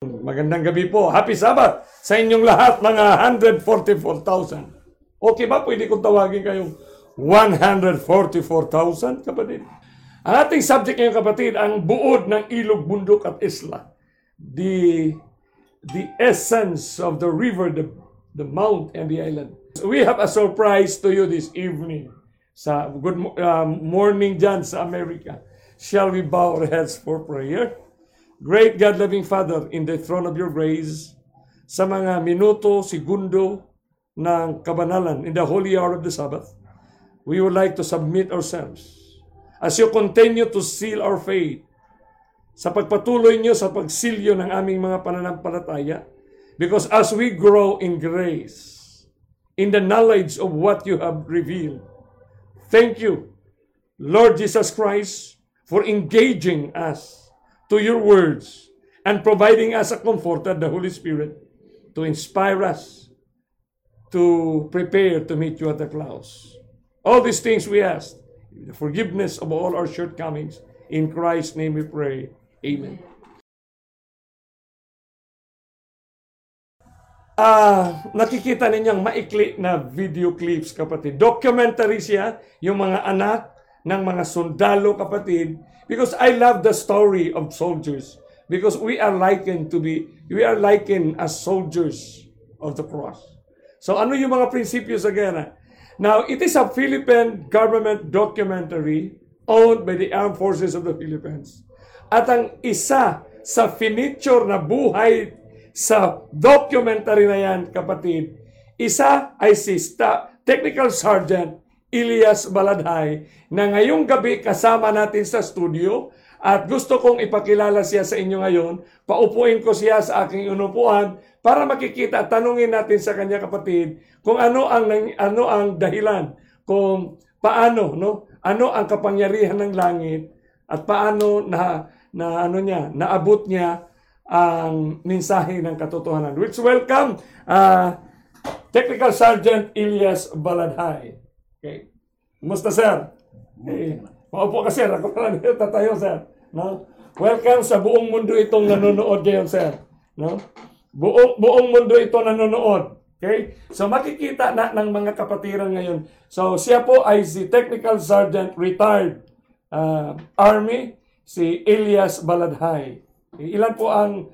Magandang gabi po. Happy Sabbath sa inyong lahat, mga 144,000. Okay ba? Pwede kong tawagin kayong 144,000, kapatid. Ang ating subject ngayon, kapatid, ang buod ng ilog, bundok at isla. The essence of the river, the mount, and the island. We have a surprise to you this evening. Sa good morning dyan sa Amerika. Shall we bow our heads for prayer? Great God-loving Father, in the throne of your grace, sa mga minuto, segundo ng kabanalan, in the holy hour of the Sabbath, we would like to submit ourselves as you continue to seal our faith sa pagpatuloy niyo sa pagsilyo ng aming mga pananampalataya, because as we grow in grace, in the knowledge of what you have revealed, thank you, Lord Jesus Christ, for engaging us to your words and providing us a comforter, the Holy Spirit, to inspire us to prepare to meet you at the clouds. All these things we ask, the forgiveness of all our shortcomings. In Christ's name we pray. Amen. Nakikita ninyang maikli na video clips, kapatid. Documentary siya, yung mga anak ng mga sundalo, kapatid. Because I love the story of soldiers, because we are likened as soldiers of the cross. So ano yung mga prinsipyo sa gana? Now, it is a Philippine government documentary owned by the Armed Forces of the Philippines. At ang isa sa finiture na buhay sa documentary na yan, kapatid, isa ay si Technical Sergeant Elias Baladjay, na ngayong gabi kasama natin sa studio, at gusto kong ipakilala siya sa inyo ngayon. Paupuin ko siya sa aking inupuan para makikita at tanungin natin sa kanya, kapatid, kung ano ang dahilan, kung paano, no? Ano ang kapangyarihan ng langit at paano naabot niya ang mensahe ng katotohanan. Which welcome Technical Sergeant Elias Baladjay. Okay. Kumusta, sir? Okay. Maupo ka, sir. Ako pala nito tayo, sir. No? Welcome sa buong mundo itong nanonood ngayon, sir. No? Buong mundo ito nanonood. Okay? So makikita na ng mga kapatiran ngayon. So siya po ay si Technical Sergeant Retired Army, si Elias Baladjay. Ilan po ang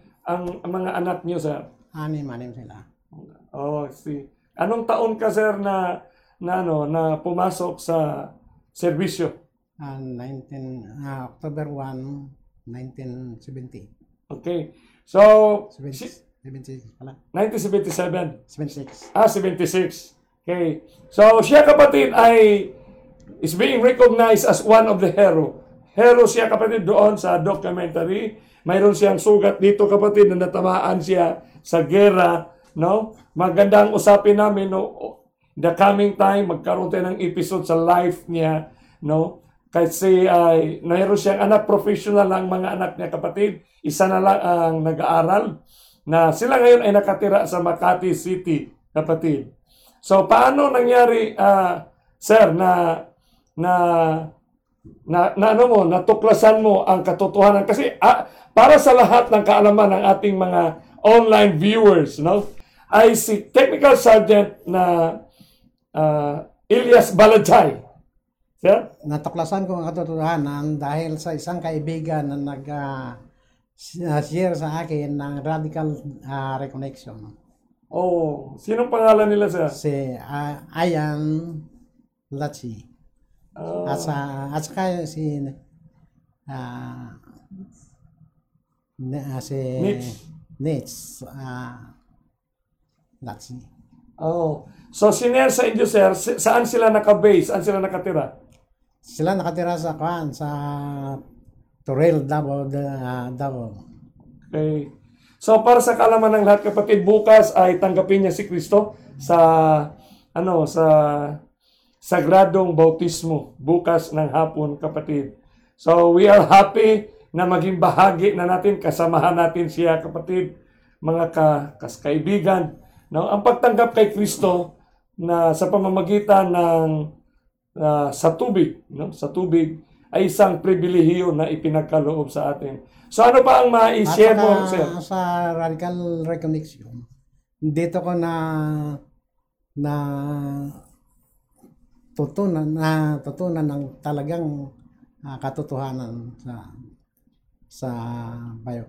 mga anak niyo, sir? Anim sila. Oh, si anong taon ka, sir, na pumasok sa serbisyo? October 1, 1970. Okay. So 76 pala. 1977. 76. 76. Okay. So siya, kapatid, is being recognized as one of the hero. Hero siya, kapatid, doon sa documentary. Mayroon siyang sugat dito, kapatid, na natamaan siya sa gera, no? Magandang usapin namin, no? The coming time, magkaroon tayo ng episode sa life niya, no? Kasi mayroon siyang anak, professional ang mga anak niya, kapatid. Isa na lang ang nag-aaral, na sila ngayon ay nakatira sa Makati City, kapatid. So paano nangyari, sir, natuklasan mo ang katotohanan? Kasi para sa lahat ng kaalaman ng ating mga online viewers, no? Ay si Technical Sergeant na Elias Baladjay. Sir? Natuklasan ko ang katotohanan dahil sa isang kaibigan na nag-share sa akin ng radical reconnection. Oh, sinong pangalan nila, sir? Si Ayan Lachi. Oh. At saka si Nietzsche. Lachi. Oh. So, senior sa inyo, sir, saan sila naka-base? Saan sila nakatira? Sila nakatira sa Toril, Davao. Okay. So, para sa kaalaman ng lahat, kapatid, bukas ay tanggapin niya si Kristo sa sagradong bautismo, bukas ng hapon, kapatid. So, we are happy na maging bahagi na natin, kasamahan natin siya, kapatid, mga kaibigan. No, ang pagtanggap kay Kristo na sa pamamagitan ng sa tubig, no? Sa tubig ay isang pribilehiyo na ipinagkaloob sa atin. So ano pa ang ma-share mo, sir? Sa radical reconnection, dito ko na tutunan ng talagang katotohanan sa bio.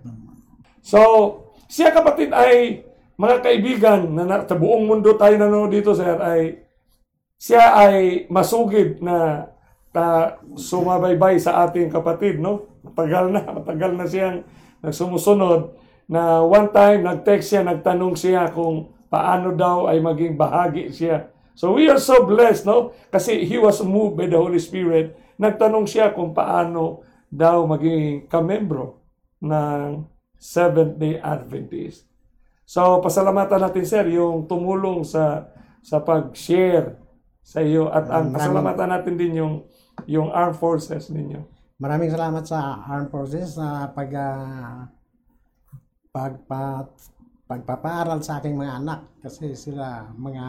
So, siya kapatid ay mga kaibigan na sa buong mundo tayo nanonood dito, sir, ay siya ay masugid na sumabaybay sa ating kapatid, no? Matagal na siyang nagsumusunod na one time nag-text siya, nagtanong siya kung paano daw ay maging bahagi siya. So we are so blessed, no? Kasi he was moved by the Holy Spirit. Nagtanong siya kung paano daw maging kamembro ng Seventh Day Adventist. So pasalamatan natin, sir, yung tumulong sa pag-share sa iyo at ang pasalamatan natin din yung Armed Forces ninyo. Maraming salamat sa Armed Forces na pagpapaaral sa aking mga anak kasi sila mga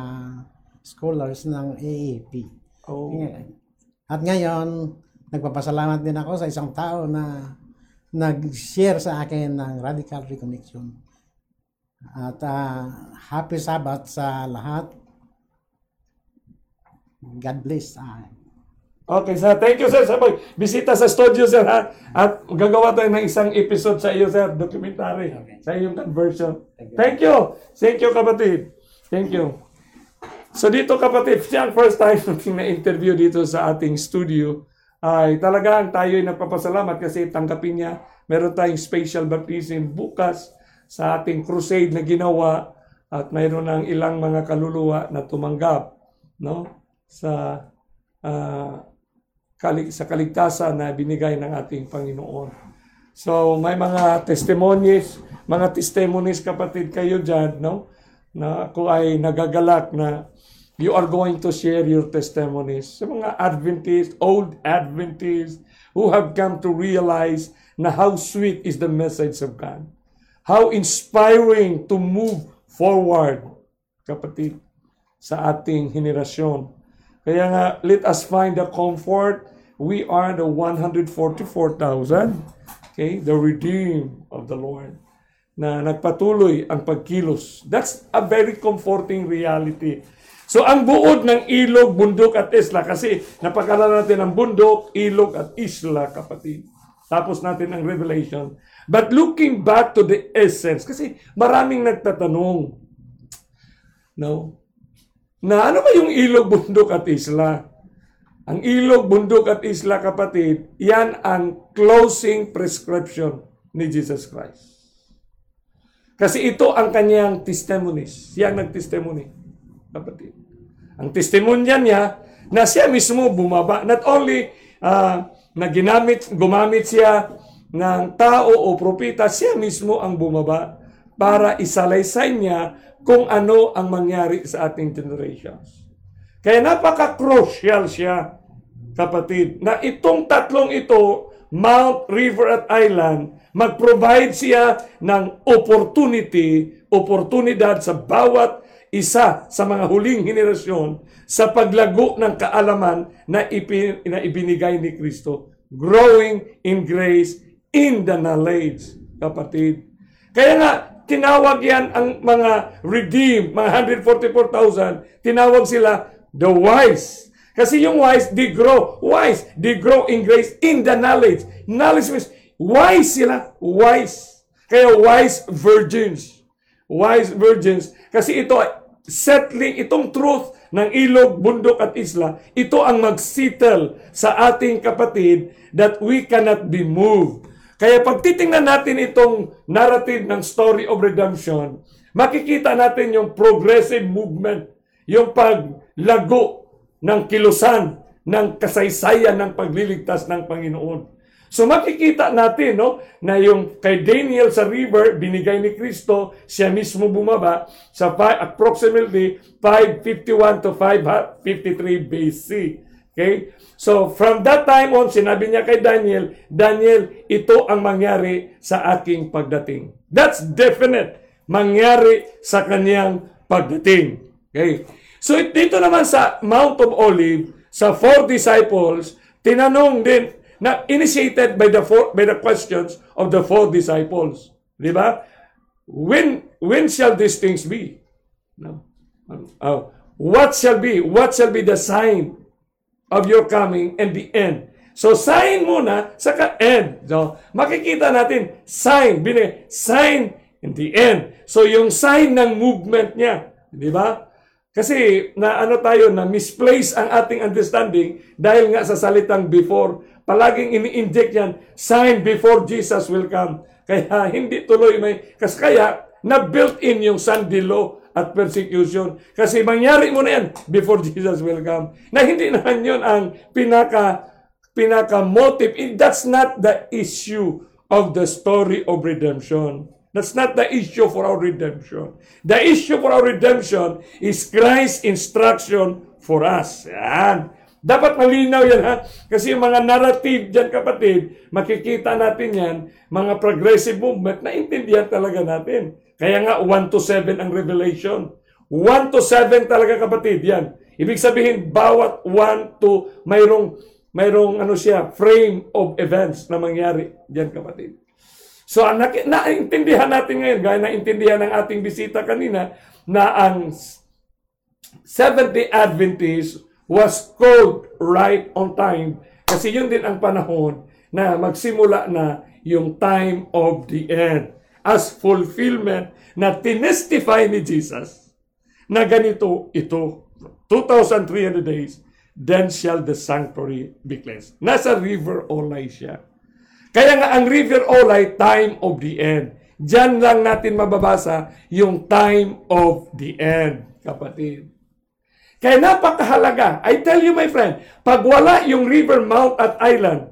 scholars ng AAP. Oh. At ngayon, nagpapasalamat din ako sa isang tao na nag-share sa akin ng Radical Reconnection. At happy Sabbath sa lahat. God bless. Okay, sir. Thank you, sir. Bisita sa studio, sir, ha? At gagawa tayo ng isang episode sa iyo, sir. Documentary. Okay. Sa iyong conversion. Thank you. Thank you, kapatid. Thank you. So dito kapatid, siya ang first time na interview dito sa ating studio ay talagang tayo ay nagpapasalamat kasi tanggapin niya. Meron tayong special baptism bukas sa ating crusade na ginawa at mayroon ng ilang mga kaluluwa na tumanggap, no, sa kaligtasan na binigay ng ating Panginoon. So may mga testimonies kapatid kayo dyan, no, na ako ay nagagalak na you are going to share your testimonies sa mga Adventists, old Adventists, who have come to realize na how sweet is the message of God. How inspiring to move forward, kapatid, sa ating henerasyon. Kaya nga, let us find the comfort. We are the 144,000, okay, the redeemed of the Lord, na nagpatuloy ang pagkilos. That's a very comforting reality. So, ang buod ng ilog, bundok at isla, kasi napag-alaman natin ang bundok, ilog at isla, kapatid. Tapos natin ang Revelation. But looking back to the essence, kasi maraming nagtatanong, no, na ano ba yung ilog, bundok at isla? Ang ilog, bundok at isla, kapatid, yan ang closing prescription ni Jesus Christ. Kasi ito ang kanyang testimonies. Siya ang nag-testimony, kapatid. Ang testimonya niya na siya mismo bumaba. Not only na gumamit siya ng tao o propeta, siya mismo ang bumaba para isalaysay niya kung ano ang mangyari sa ating generations. Kaya napaka-crucial siya, kapatid, na itong tatlong ito, Mount, River at Island, mag-provide siya ng oportunidad sa bawat isa sa mga huling henerasyon sa paglago ng kaalaman na ibinigay ni Kristo. Growing in grace, in the knowledge, kapatid. Kaya nga, tinawag yan ang mga redeemed, mga 144,000, tinawag sila the wise. Kasi yung wise, they grow. Wise, they grow in grace, in the knowledge. Knowledge means wise sila. Wise. Kaya wise virgins. Wise virgins, kasi ito settling, itong truth ng ilog, bundok at isla, ito ang mag-settle sa ating kapatid that we cannot be moved. Kaya pag titingnan natin itong narrative ng story of redemption, makikita natin yung progressive movement, yung paglago ng kilusan, ng kasaysayan ng pagliligtas ng Panginoon. So makikita natin, no, na yung kay Daniel sa river, binigay ni Kristo, siya mismo bumaba sa approximately 551 to 553 BC. Okay? So from that time on, sinabi niya kay Daniel, Daniel, ito ang mangyari sa aking pagdating. That's definite, mangyari sa kaniyang pagdating. Okay? So dito naman sa Mount of Olives, sa four disciples, tinanong din not initiated by the questions of the four disciples. Di ba? When shall these things be? No. What shall be the sign of your coming and the end? So sign muna, saka end. So makikita natin sign, sign in the end. So yung sign ng movement niya, di ba? Kasi na misplace ang ating understanding dahil nga sa salitang before. Palaging ini-inject yan, sign before Jesus will come. Kaya hindi tuloy may, kasi kaya na-built-in yung Sunday law at persecution. Kasi mangyari mo na yan before Jesus will come. Na hindi naman yun ang pinaka-motive. That's not the issue of the story of redemption. That's not the issue for our redemption. The issue for our redemption is Christ's instruction for us. Yan. Dapat malinaw yan, ha? Kasi yung mga narrative dyan, kapatid, makikita natin yan, mga progressive movement, naintindihan talaga natin. Kaya nga, 1-7 ang Revelation. 1-7 talaga, kapatid, yan. Ibig sabihin, bawat 1 to, mayroong frame of events na mangyari dyan, kapatid. So, naintindihan natin ngayon, gaya naintindihan ng ating bisita kanina, na ang Seventh Day Adventist was called right on time. Kasi yun din ang panahon na magsimula na yung time of the end. As fulfillment na tinestify ni Jesus na ganito ito. 2,300 days, then shall the sanctuary be cleansed. Nasa River Ulai siya. Kaya nga ang River Ulai, time of the end. Diyan lang natin mababasa yung time of the end, kapatid. Kaya napakahalaga. I tell you, my friend, pag wala yung river, mount at island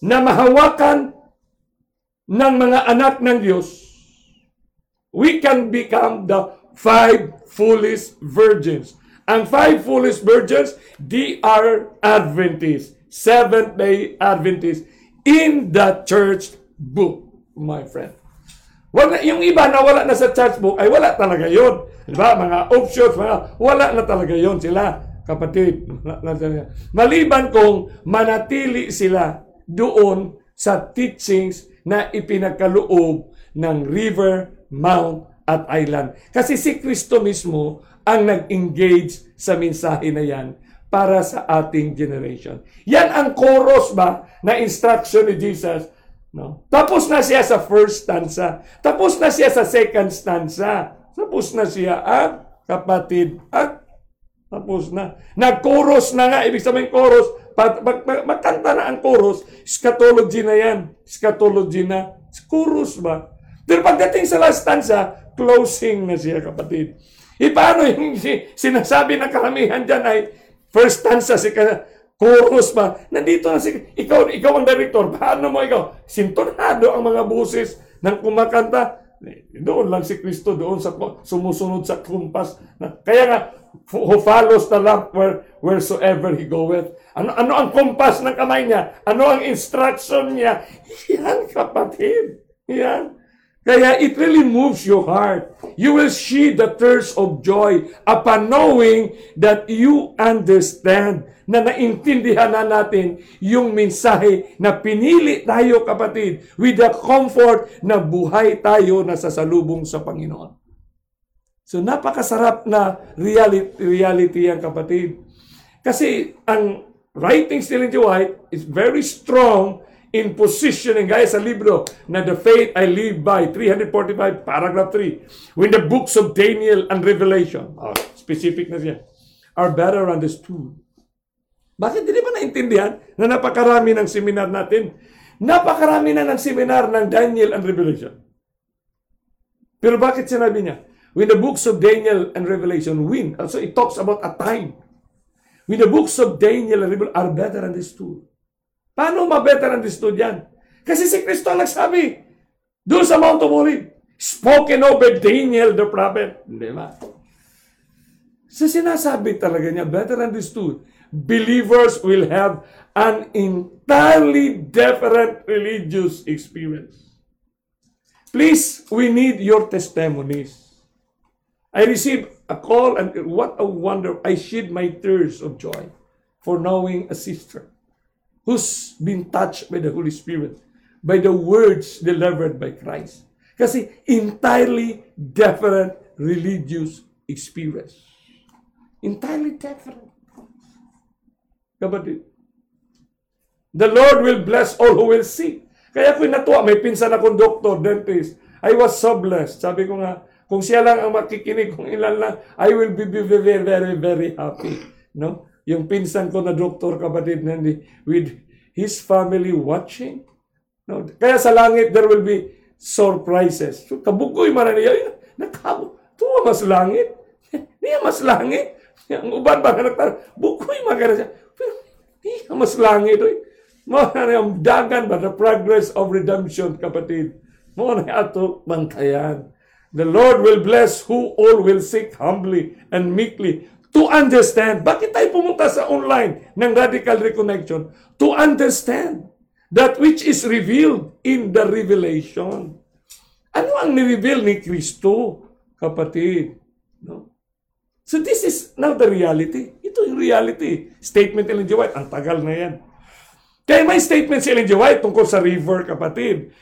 na mahawakan ng mga anak ng Diyos, we can become the 5 foolish virgins. Ang 5 foolish virgins, they are Adventists, Seventh-day Adventists in the church book, my friend. Wala, yung iba na wala na sa church book, ay wala talaga yun. Diba? Mga offshoots, wala na talaga yun sila, kapatid. Maliban kung manatili sila doon sa teachings na ipinagkaloob ng river, mount, at island. Kasi si Kristo mismo ang nag-engage sa mensahe na yan para sa ating generation. Yan ang chorus ba na instruction ni Jesus. No? Tapos na siya sa first stanza. Tapos na siya sa second stanza. Tapos na siya at kapatid at tapos na. Nag-chorus na nga. Ibig sabihin chorus, magkanta na ang chorus. Eschatology na yan. Eschatology na. Chorus ba? Pero pagdating sa last stanza, closing na siya, kapatid. E paano yung sinasabi ng karamihan dyan ay first stanza si chorus ba? Nandito na si... Ikaw ang director. Paano mo ikaw? Sintonado ang mga boses ng kumakanta. Doon lang si Kristo, doon sa sumusunod sa kumpas. Kaya nga, who follows the lamp wheresoever he goeth. Ano ang kumpas ng kamay niya? Ano ang instruction niya? Yan, kapatid. Yan. Kaya it really moves your heart. You will see the thirst of joy upon knowing that you understand na naintindihan na natin yung mensahe na pinili tayo, kapatid, with the comfort na buhay tayo na sasalubong sa Panginoon. So napakasarap na reality yan, kapatid. Kasi ang writings ni Ellen G. White is very strong in positioning, guys, sa libro na The Faith I Live By, 345, paragraph 3. When the books of Daniel and Revelation, specific na siya, are better understood. Bakit hindi ba naintindihan na napakarami ng seminar natin? Napakarami na ng seminar ng Daniel and Revelation. Pero bakit sinabi niya? When the books of Daniel and Revelation win, also it talks about a time. When the books of Daniel and Revelation are better understood. Paano ma-better understood yan? Kasi si Kristo nagsabi, doon sa Mount of Olives, spoken of by Daniel the prophet. Hindi ba? So sinasabi talaga niya, better understood, believers will have an entirely different religious experience. Please, we need your testimonies. I received a call and what a wonder, I shed my tears of joy for knowing a sister who's been touched by the Holy Spirit, by the words delivered by Christ. Kasi entirely different religious experience. Entirely different. Kapatid, the Lord will bless all who will seek. Kaya ako'y natuwa, may pinsan akong doktor, dentist. I was so blessed. Sabi ko nga, kung siya lang ang makikinig, kung ilan lang, I will be very, very, very happy. No? Yung pinsan ko na doktor, kapatid, with his family watching. No? Kaya sa langit, there will be surprises. So, kabukoy man niya, nakabuk, tuwa mas langit. Niya mas langit. Ang uban ba na nagtara, bukoy man siya. Pero, niya mas langit. Mga na yung dagan ba, the progress of redemption, kapatid. Mga na ato, bantayan. The Lord will bless who all will seek humbly and meekly to understand. Bakit tayo pumunta sa online ng Radical Reconnection? To understand that which is revealed in the revelation. Ano ang ni-reveal ni Kristo, kapatid? No? So this is now the reality. Ito yung reality. Statement Ellen G. White. Ang tagal na yan. Kaya may statement si Ellen G. White tungkol sa river, kapatid.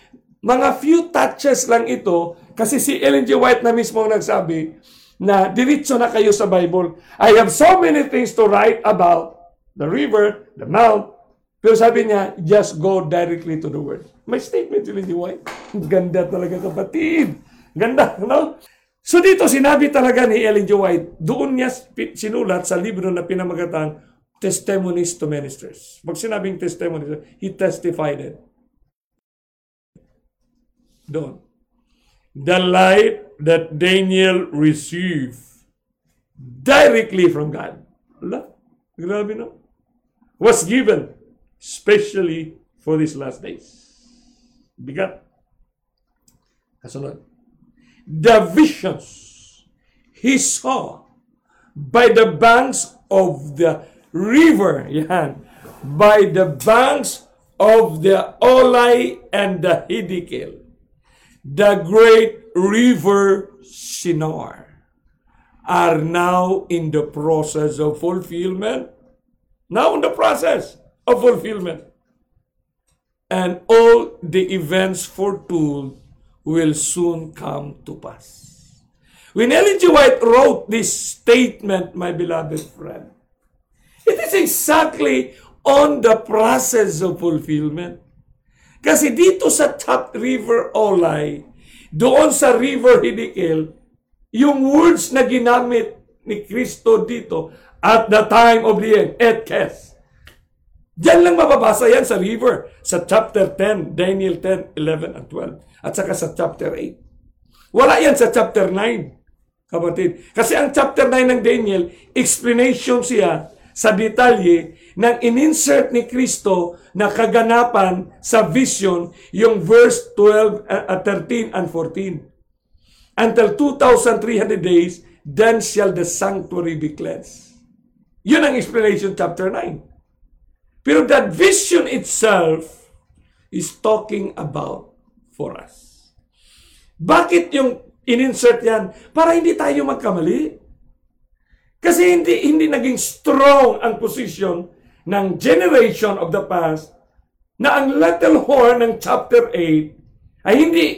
Mga few touches lang ito. Kasi si Ellen G. White na mismo ang nagsabi na diretso na kayo sa Bible. I have so many things to write about the river, the mount. Pero sabi niya, just go directly to the Word. May statement si Ellen G. White. Ganda talaga, kapatid. Ganda, no? So dito sinabi talaga ni Ellen G. White, doon niya sinulat sa libro na pinamagatang Testimonies to Ministers. Pag sinabing testimonies, he testified it. Doon. The light that Daniel received directly from God. Allah, grabe no? Was given specially for these last days. Bigat. Kasunod. The visions he saw by the banks of the river. Yan. By the banks of the Ulai and the Hiddekel. The great river Sinar are now in the process of fulfillment. Now in the process of fulfillment. And all the events foretold will soon come to pass. When Ellen G. White wrote this statement, my beloved friend, it is exactly on the process of fulfillment. Kasi dito sa top river Ulai, doon sa river Hiddekel, yung words na ginamit ni Kristo dito, at the time of the end, etkes. Diyan lang mababasa yan sa river, sa chapter 10, Daniel 10, 11, and 12. At saka sa chapter 8. Wala yan sa chapter 9, kapatid. Kasi ang chapter 9 ng Daniel, explanation siya sa detalye nang ininsert ni Kristo na kaganapan sa vision yung verse 12, 13 and 14. Until 2,300 days, then shall the sanctuary be cleansed. Yun ang explanation chapter 9. Pero that vision itself is talking about for us. Bakit yung ininsert yan? Para hindi tayo magkamali. Kasi hindi naging strong ang position ng generation of the past na ang little horn ng chapter 8 ay hindi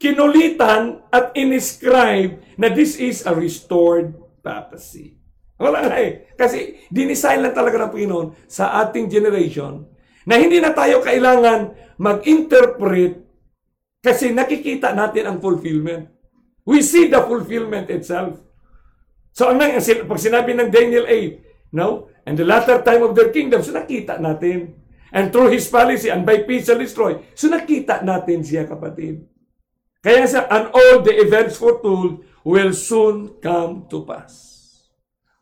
kinulitan at inscribe na this is a restored papacy. Wala na eh. Kasi dinisign lang talaga ng Panginoon sa ating generation na hindi na tayo kailangan mag-interpret kasi nakikita natin ang fulfillment. We see the fulfillment itself. So, pag sinabi ng Daniel 8, no? And the latter time of their kingdom, so nakita natin. And through his policy, and by peace shall destroy. So nakita natin siya, kapatid. Kaya sa, and all the events foretold will soon come to pass.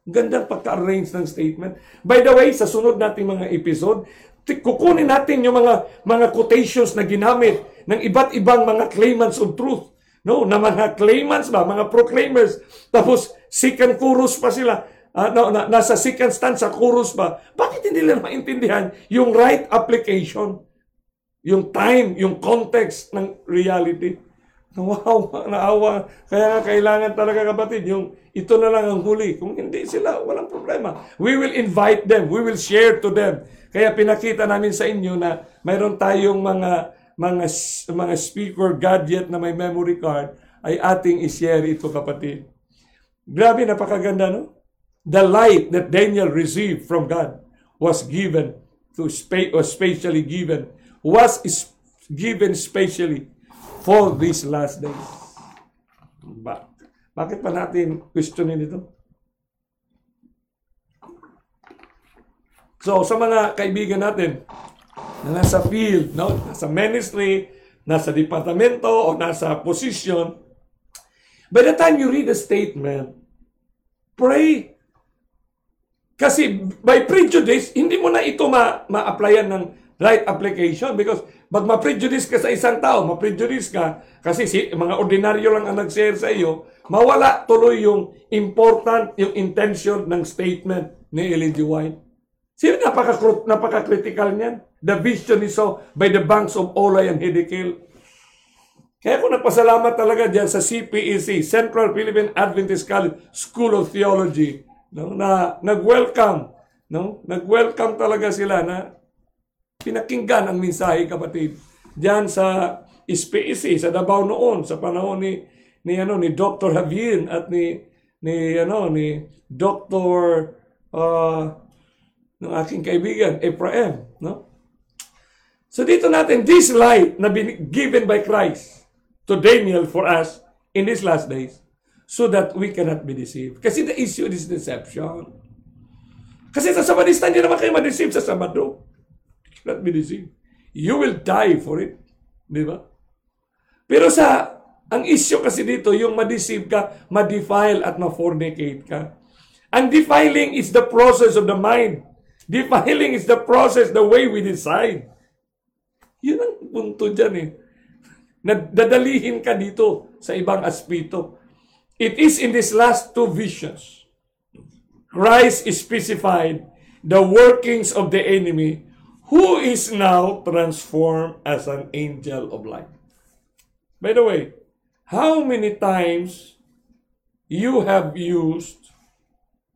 Gandang pagka-arrange ng statement. By the way, sa sunod nating mga episode, kukunin natin yung mga quotations na ginamit ng iba't ibang mga claimants of truth. No, na mga claimants ba, mga proclaimers. Tapos, second chorus pa sila. Nasa second stanza, chorus pa. Bakit hindi nila maintindihan yung right application? Yung time, yung context ng reality. Wow, naawa. Kaya nga kailangan talaga, kapatid, yung ito na lang ang huli. Kung hindi sila, walang problema. We will invite them. We will share to them. Kaya pinakita namin sa inyo na mayroon tayong mga speaker gadget na may memory card ay ating i-share ito, kapatid. Grabe, napakaganda, no? The light that Daniel received from God was given specially for these last days. Bakit pa natin questionin ito? So, sa mga kaibigan natin na nasa field, no? Nasa ministry, nasa departamento, o nasa position, by the time you read a statement, pray. Kasi by prejudice, hindi mo na ito ma-applyan ng right application, because pag ma-prejudice ka sa isang tao, ma-prejudice ka, kasi mga ordinaryo lang ang nag-share sa iyo, mawala tuloy yung important, yung intention ng statement ni Ellen G. White. Sino napaka-critical niyan? The vision is so by the banks of Ulai and Hiddekel. Kaya ako nagpasalamat talaga dyan sa CPEC, Central Philippine Adventist College School of Theology, no, na nag-welcome, no? Nag-welcome talaga sila na pinakinggan ang mensahe, kapatid. Diyan sa SPEC, sa Davao noon, sa panahon ni Dr. Javier at ni Dr. Ng aking kaibigan, Ephraim, no? So dito natin, this light na given by Christ to Daniel for us in these last days, so that we cannot be deceived. Kasi the issue is deception. Kasi sa Sabadista, hindi naman kayo ma-deceive sa Sabado. Cannot be deceived. You will die for it. Di ba? Pero ang issue kasi dito, yung ma-deceive ka, ma-defile at ma-fornicate ka. And defiling is the process of the mind. Defiling is the process, the way we decide. Yun ang punto dyan eh. Nadadalihin ka dito sa ibang aspito. It is in these last two visions, Christ specified the workings of the enemy, who is now transformed as an angel of light. By the way, how many times you have used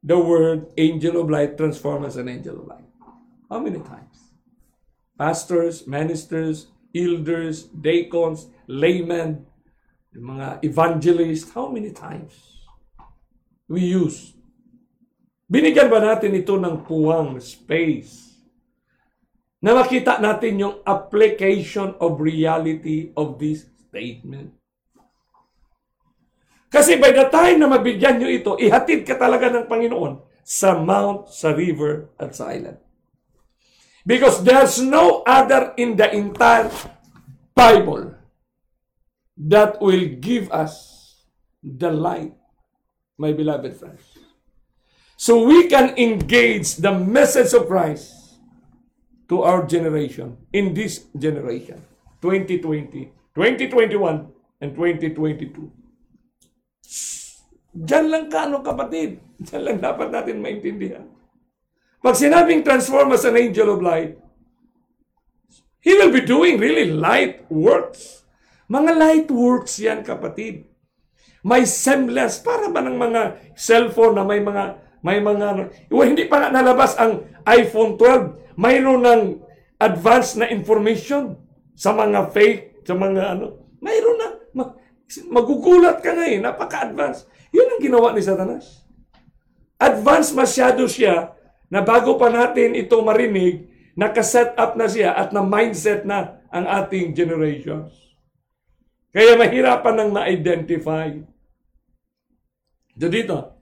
the word angel of light, transformed as an angel of light? How many times? Pastors, ministers, elders, deacons, laymen, mga evangelists, how many times we use? Binigyan ba natin ito ng puwang space na makita natin yung application of reality of this statement? Kasi by the time na mabigyan nyo ito, ihatid ka talaga ng Panginoon sa mount, sa river, at sa island. Because there's no other in the entire Bible that will give us the light, my beloved friends. So we can engage the message of Christ to our generation, in this generation, 2020, 2021, and 2022. Diyan lang kapatid. Diyan lang dapat natin maintindihan. Pag sinabing transform as an angel of light, he will be doing really light works. Mga light works yan, kapatid. May semblance. Para ba ng mga cellphone na may mga hindi pa nalabas ang iPhone 12. Mayroon ng advanced na information sa mga fake, sa mga ano. Mayroon na. Magugulat ka na eh, napaka-advance. Yun ang ginawa ni Satanas. Advance masyado siya na bago pa natin ito marinig, nakaset up na siya at na-mindset na ang ating generations. Kaya mahirapan nang ma-identify. So dito,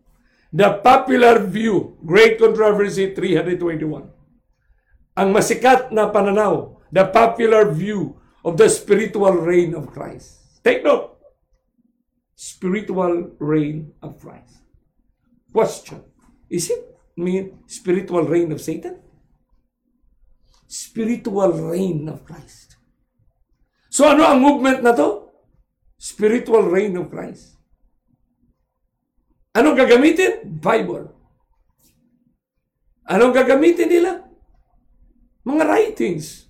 the popular view, Great Controversy 321. Ang masikat na pananaw, the popular view of the spiritual reign of Christ. Take note. Spiritual reign of Christ. Question. Is it mean spiritual reign of Satan? Spiritual reign of Christ. So ano ang movement na to? Spiritual reign of Christ. Anong gagamitin? Bible. Anong gagamitin nila? Mga writings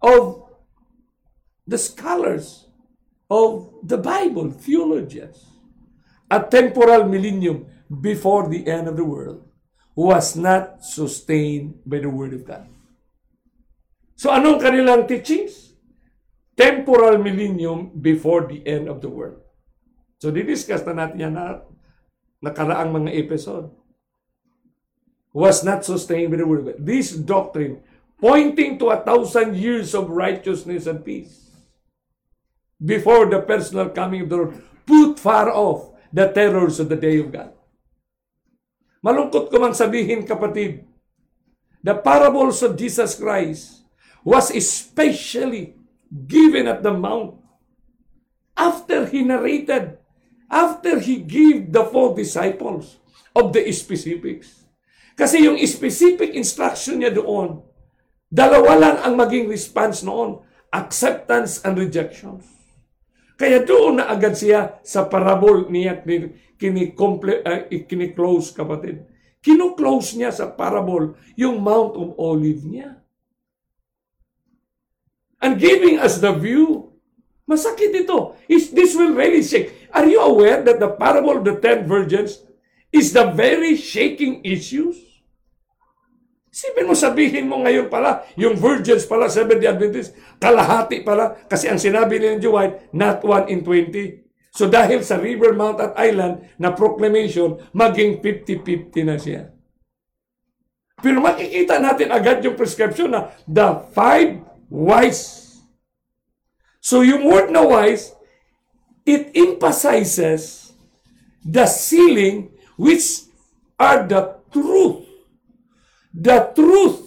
of the scholars of the Bible, theologians. A temporal millennium before the end of the world was not sustained by the Word of God. So anong kanilang teachings? Temporal millennium before the end of the world. So didiscuss na natin yan na nakaraang mga episode. Was not sustained by the word of God. This doctrine pointing to 1,000 years of righteousness and peace before the personal coming of the Lord put far off the terrors of the day of God. Malungkot ko mang sabihin, kapatid, the parables of Jesus Christ was especially given at the mount after he narrated, after he gave the four disciples of the specifics. Kasi yung specific instruction niya doon, dalawa lang ang maging response noon, acceptance and rejection. Kaya doon na agad siya sa parable niya kini-close, kapatid. Kino-close niya sa parable yung Mount of Olives niya. And giving us the view, masakit ito. This will really shake. Are you aware that the parable of the 10 virgins is the very shaking issues? Sipin mo, sabihin mo ngayon pala, yung virgins pala, Seventh Day Adventist, kalahati pala. Kasi ang sinabi ni Ellen G. White, not 1 in 20. So dahil sa river, mount at island na proclamation, maging 50-50 na siya. Pero makikita natin agad yung prescription na the 5 wise. So yung word na wise, it emphasizes the sealing which are the truth. The truth,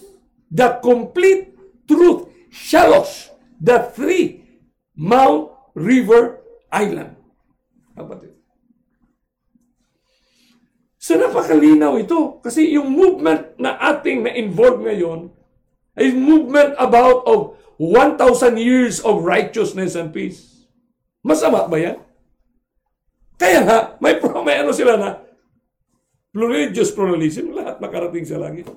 the complete truth, shallows, the 3, mount, river, island. Kapatid. So napakalinaw ito. Kasi yung movement na ating na-involve ngayon is movement about of 1,000 years of righteousness and peace. Masama ba yan? Kaya nga, may ano sila na religious pluralism, lahat makarating sa langit.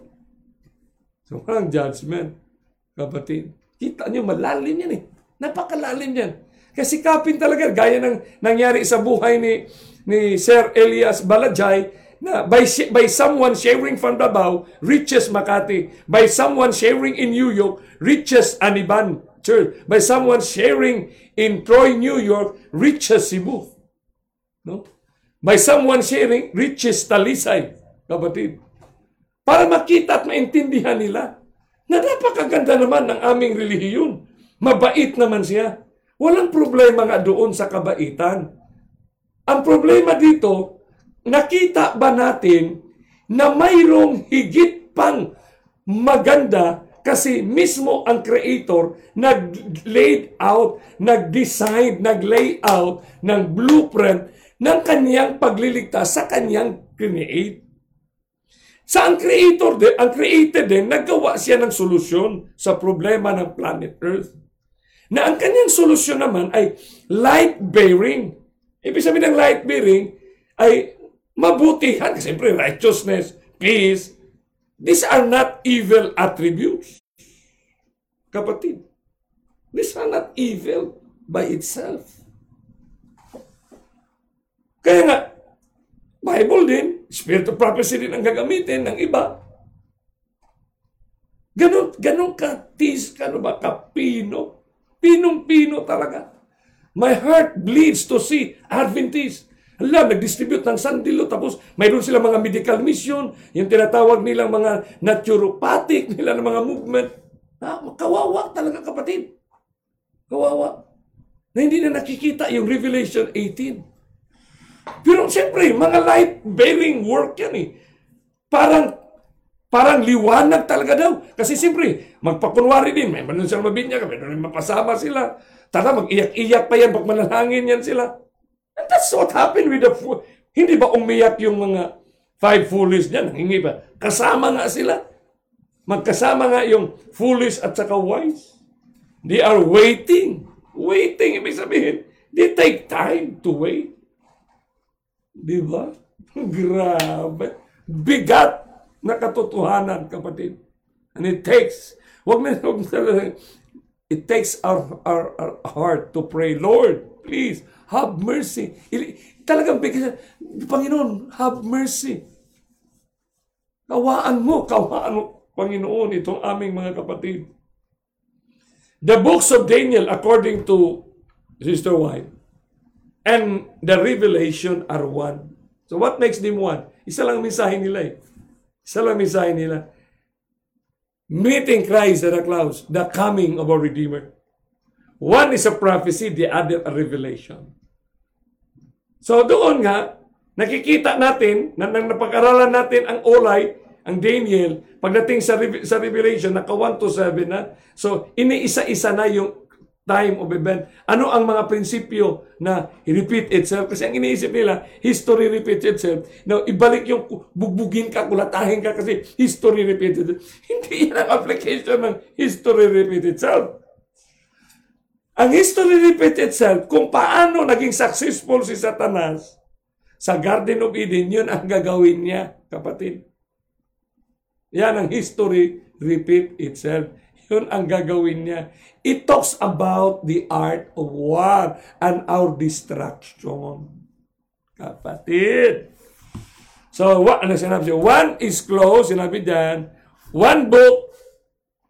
So, ang judgment, kapatid. Kita nyo, malalim yan eh. Napakalalim yan. Kasi kapin talaga, gaya ng nangyari sa buhay ni Sir Elias Baladjay, na by someone sharing from Davao, reaches Makati. By someone sharing in New York, reaches Aniban Church. By someone sharing in Troy, New York, reaches Cebu. No? By someone sharing, reaches Talisay, kapatid. Para makita at maintindihan nila na napakaganda naman ng aming relihiyon. Mabait naman siya. Walang problema nga doon sa kabaitan. Ang problema dito, nakita ba natin na mayroong higit pang maganda kasi mismo ang Creator nag-laid out, nag-design, nag-layout ng blueprint ng kanyang pagliligtas sa kanyang create. Sa ang creator din, naggawa siya ng solusyon sa problema ng planet Earth. Na ang kanyang solusyon naman ay light-bearing. Ibig sabihin ng light-bearing ay mabutihan. Siyempre, righteousness, peace. These are not evil attributes. Kapatid, these are not evil by itself. Kaya nga, Bible din, Spirit of prophecy din ang gagamitin ng iba. Ganon kapino. Pinong-pino talaga. My heart bleeds to see Adventists. Alam, nag-distribute ng sandilo. Tapos mayroon sila mga medical mission. Yung tinatawag nilang mga naturopathic nila ng mga movement. Kawawa talaga, kapatid. Kawawa. Na hindi na nakikita yung Revelation 18. Pero siyempre, mga light-bearing work yan eh. Parang liwanag talaga daw. Kasi siyempre, magpakunwari din. May manon silang mabinyag, may manon mapasama sila. Tara, mag-iyak-iyak pa yan, magmanalangin yan sila. And that's what happened with the fool. Hindi ba umiyak yung mga 5 foolish niyan? Hingi ba? Kasama nga sila. Magkasama nga yung foolish at saka wise. They are waiting. Waiting, ibig sabihin. They take time to wait. Diba? Grabe. Bigat na katotohanan, kapatid. And it takes, it takes our heart to pray, Lord, please, have mercy. Talagang bigat. Panginoon, have mercy. Kawaan mo, Panginoon, itong aming mga kapatid. The books of Daniel, according to Sister White, and the Revelation are one. So what makes them one? Isa lang mensahe nila eh. Isa lang mensahe nila. Meeting Christ at the clouds, the coming of our Redeemer. One is a prophecy, the other a revelation. So doon nga, nakikita natin, nang napag-aralan natin ang Ulai, ang Daniel, pagdating sa Revelation, naka 1 to 7 na. So iniisa-isa na yung time of event. Ano ang mga prinsipyo na repeat itself? Kasi ang iniisip nila, history repeats itself. Now, ibalik yung bugbugin ka, kulatahin ka kasi history repeats itself. Hindi yan ang application ng history repeats itself. Ang history repeats itself, kung paano naging successful si Satanas sa Garden of Eden, yun ang gagawin niya, kapatid. Yan ang history repeats itself. Yun ang gagawin niya. It talks about the art of war and our destruction. Kapatid. So, ano sinabi siya? One is closed, sinabi dyan. One book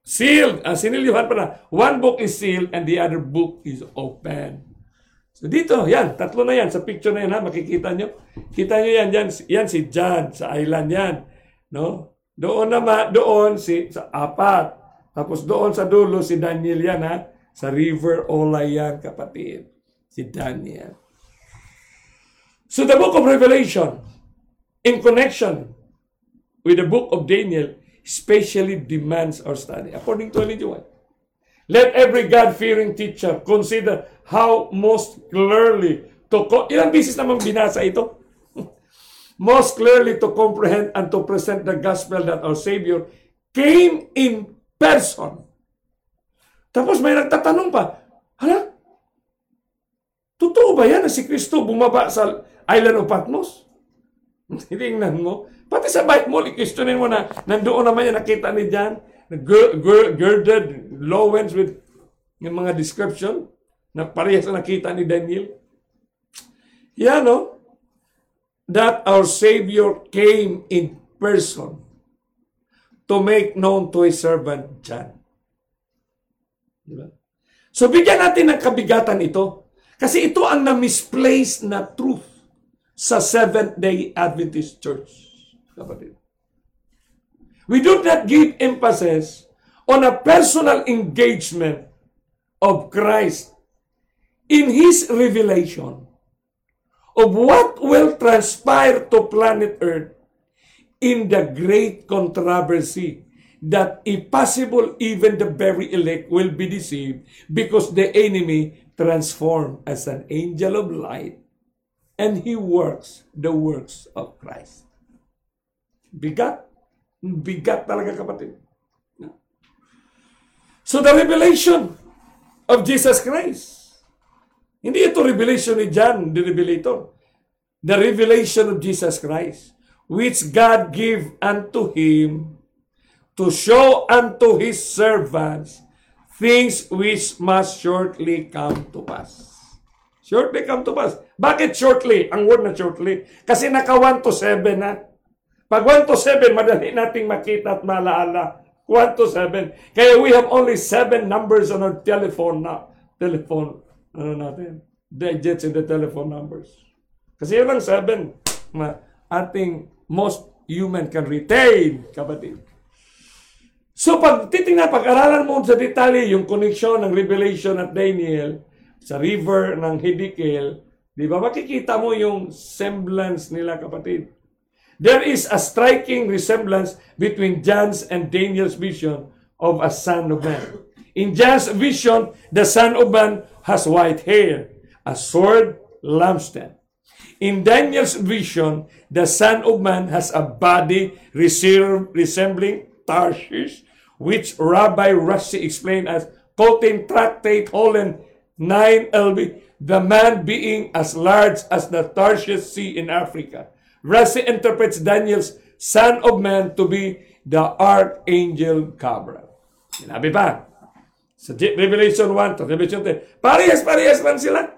sealed. Sinilihan pa na. One book is sealed and the other book is open. So, dito, yan. Tatlo na yan. Sa picture na yan, ha? Makikita nyo. Kita nyo yan. Yan si John. Sa island yan. No? Doon sa apat. Tapos doon sa dulo, si Daniel yan ha. Sa River Ulai yan, kapatid. Si Daniel. So the book of Revelation, in connection with the book of Daniel, especially demands our study. According to Ellen G. White, let every God-fearing teacher consider how most clearly to... Ilang bisis namang binasa ito? Most clearly to comprehend and to present the gospel that our Savior came in person. Tapos may nagtatanong pa, hala, totoo ba yan na si Kristo bumaba sa island of Patmos? Tingnan mo. Pati sa Bible mo, i-questionin mo na nandoon naman yan, nakita ni John, girded, loins with yung mga description na parehas na nakita ni Daniel. Yan no? That our Savior came in person to make known to his servant John. Diba? So bigyan natin ng kabigatan ito. Kasi ito ang na-misplace na truth sa Seventh Day Adventist Church. Kapatid. We do not give emphasis on a personal engagement of Christ in His revelation of what will transpire to planet Earth in the great controversy, that if possible, even the very elect will be deceived, because the enemy transformed as an angel of light, and he works the works of Christ. Bigat. Bigat talaga, kapatid. So the revelation of Jesus Christ. Hindi ito revelation ni John, the Revelator. The revelation of Jesus Christ, which God gave unto him to show unto his servants things which must shortly come to pass. Shortly come to pass. Bakit shortly? Ang word na shortly. Kasi naka 1 to 7 na. Pag 1 to 7, madali nating makita at malaala. 1 to 7. Kaya we have only 7 numbers on our telephone now. Telephone, ano natin? Digits in the telephone numbers. Kasi yun lang 7. Ating most human can retain, kapatid. So pag titingnan, pag-aralan mo sa detalye yung connection ng Revelation at Daniel sa river ng Hiddekel, di ba, makikita mo yung semblance nila, kapatid. There is a striking resemblance between John's and Daniel's vision of a son of man. In John's vision, the son of man has white hair, a sword, lampstand. In Daniel's vision, the Son of Man has a body resembling Tarshish, which Rabbi Rashi explained as, quote in Tractate Holland 9 LB, the man being as large as the Tarshish Sea in Africa. Rashi interprets Daniel's Son of Man to be the Archangel Gabriel. Sinabi ba? Sa Revelation 1 to Revelation 10. Parehas man sila.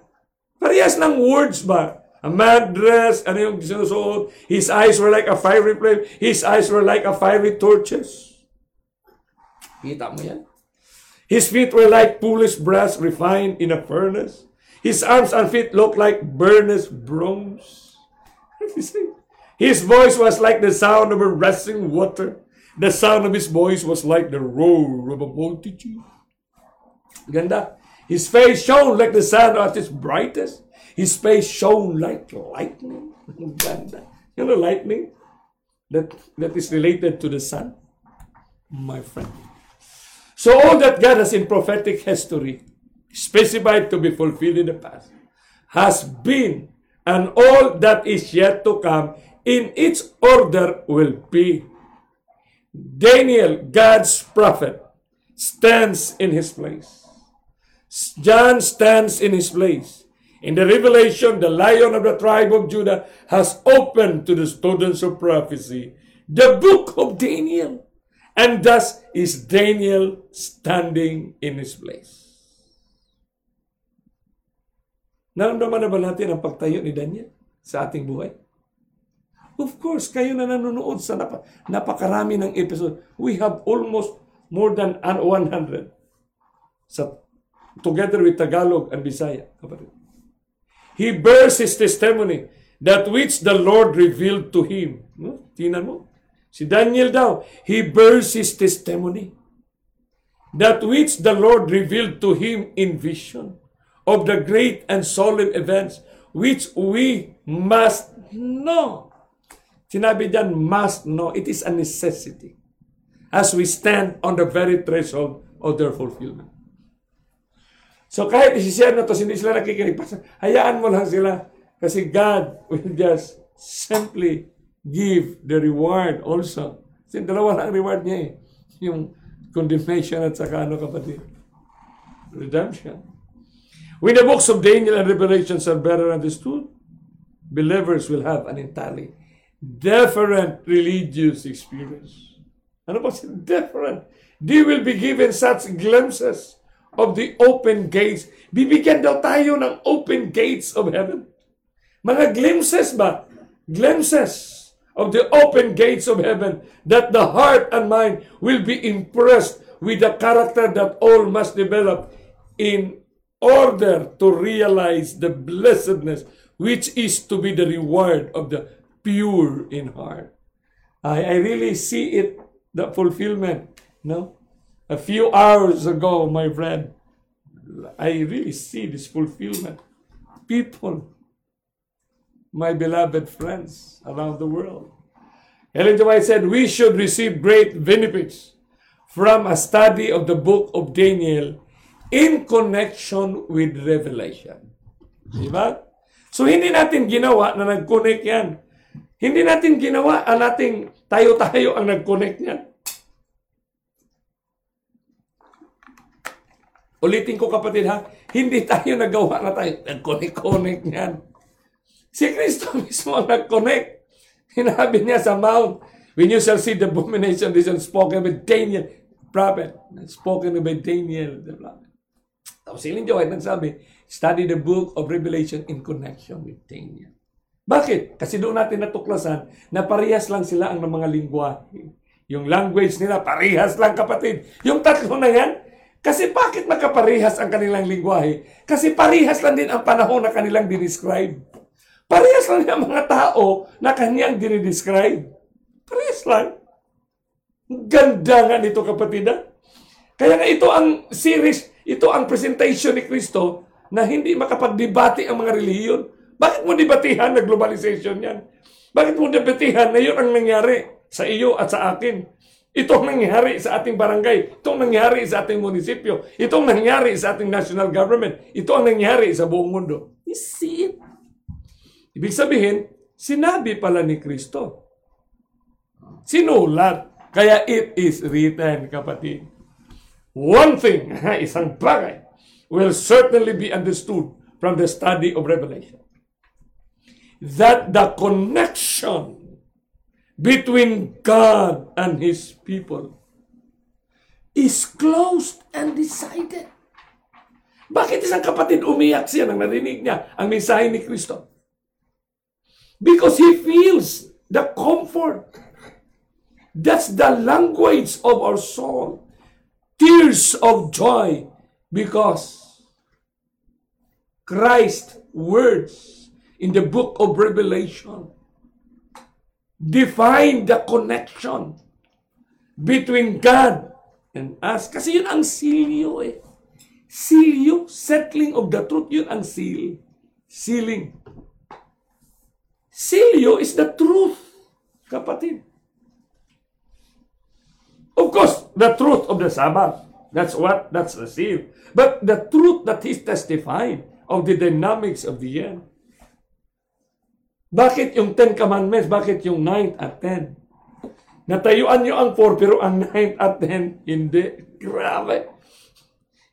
Parehas ng words ba? A man dressed, ano yung sinusuot? His eyes were like a fiery flame. His eyes were like a fiery torches. Kita mo yan? His feet were like foolish brass refined in a furnace. His arms and feet looked like burnished bronze. His voice was like the sound of a rushing water. The sound of his voice was like the roar of a multitude. Ganda. His face shone like the sun at its brightest. His face shone like lightning. Ganda. You know lightning? That is related to the sun, my friend. So all that God has in prophetic history, specified to be fulfilled in the past, has been, and all that is yet to come, in its order will be. Daniel, God's prophet, stands in his place. John stands in his place. In the Revelation, the Lion of the tribe of Judah has opened to the students of prophecy the book of Daniel. And thus is Daniel standing in his place. Naramdaman na ba natin ang pagtayo ni Daniel sa ating buhay? Of course, kayo na nanonood sa napakarami ng episode. We have almost more than 100 together with Tagalog and Bisaya. He bears his testimony, that which the Lord revealed to him. No? Tingnan mo. Si Daniel daw, he bears his testimony, that which the Lord revealed to him in vision, of the great and solemn events which we must know. Sinabi dyan, must know. It is a necessity as we stand on the very threshold of their fulfillment. So kahit isishare na ito, hindi sila nakikinig. Hayaan mo lang sila kasi God will just simply give the reward also. Kasi dalawa lang reward niya eh. Yung condemnation at saka kapatid? Redemption. When the books of Daniel and Revelations are better understood, believers will have an entirely different religious experience. And what's different? They will be given such glimpses of the open gates. Bibigyan daw tayo ng open gates of heaven. Mga glimpses ba? Glimpses of the open gates of heaven, that the heart and mind will be impressed with the character that all must develop in order to realize the blessedness which is to be the reward of the pure in heart. I really see it, the fulfillment. No, a few hours ago, my friend, I really see this fulfillment. People, my beloved friends around the world. Ellen G. White said, we should receive great benefits from a study of the book of Daniel in connection with Revelation. Diba? So, hindi natin ginawa na nag-connect yan. Hindi natin ginawa ang ating tayo-tayo ang nag-connect yan. Ulitin ko kapatid ha, hindi tayo nagawa na tayo. Nag-connect yan. Si Kristo mismo ang nag-connect. Hinabi niya sa Mount, when you shall see the abomination, this is spoken by Daniel, prophet. Spoken by Daniel, the prophet. Tapos si Ellen G. White nagsabi, study the book of Revelation in connection with Daniel. Bakit? Kasi doon natin natuklasan na parehas lang sila ang mga lingwahe. Yung language nila, parehas lang kapatid. Yung tatlo na yan, kasi bakit magkaparehas ang kanilang lingwahe? Kasi parehas lang din ang panahon na kanilang dinescribe. Parehas lang din ang mga tao na kanyang dinidescribe. Parehas lang. Ganda nga nito kapatid ha? Kaya nga ito ang series, ito ang presentation ni Kristo na hindi makapagdebate ang mga relihiyon. Bakit mo debatihan na globalization yan? Bakit mo debatihan na yun ang nangyari sa iyo at sa akin? Itong nangyari sa ating barangay. Itong nangyari sa ating munisipyo. Itong nangyari sa ating national government. Ito ang nangyari sa buong mundo. You see it? Ibig sabihin, sinabi pala ni Kristo. Sinulat. Kaya it is written, kapatid. One thing, isang bagay, will certainly be understood from the study of Revelation. That the connection between God and His people is closed and decided. Bakit isang kapatid umiyak siya nang narinig niya ang mensahe ni Kristo? Because he feels the comfort. That's the language of our soul. tears of joy because Christ's words in the book of Revelation define the connection between God and us. Kasi yun ang silyo eh. Silyo, settling of the truth, yun ang seal. Sealing. Silyo is the truth, kapatid. Of course, the truth of the Sabbath. That's the seal. But the truth that is testified of the dynamics of the end. Bakit yung 10 commandments? Bakit yung 9 at 10? Natayuan nyo ang 4 pero ang 9 at 10 hindi. Grabe.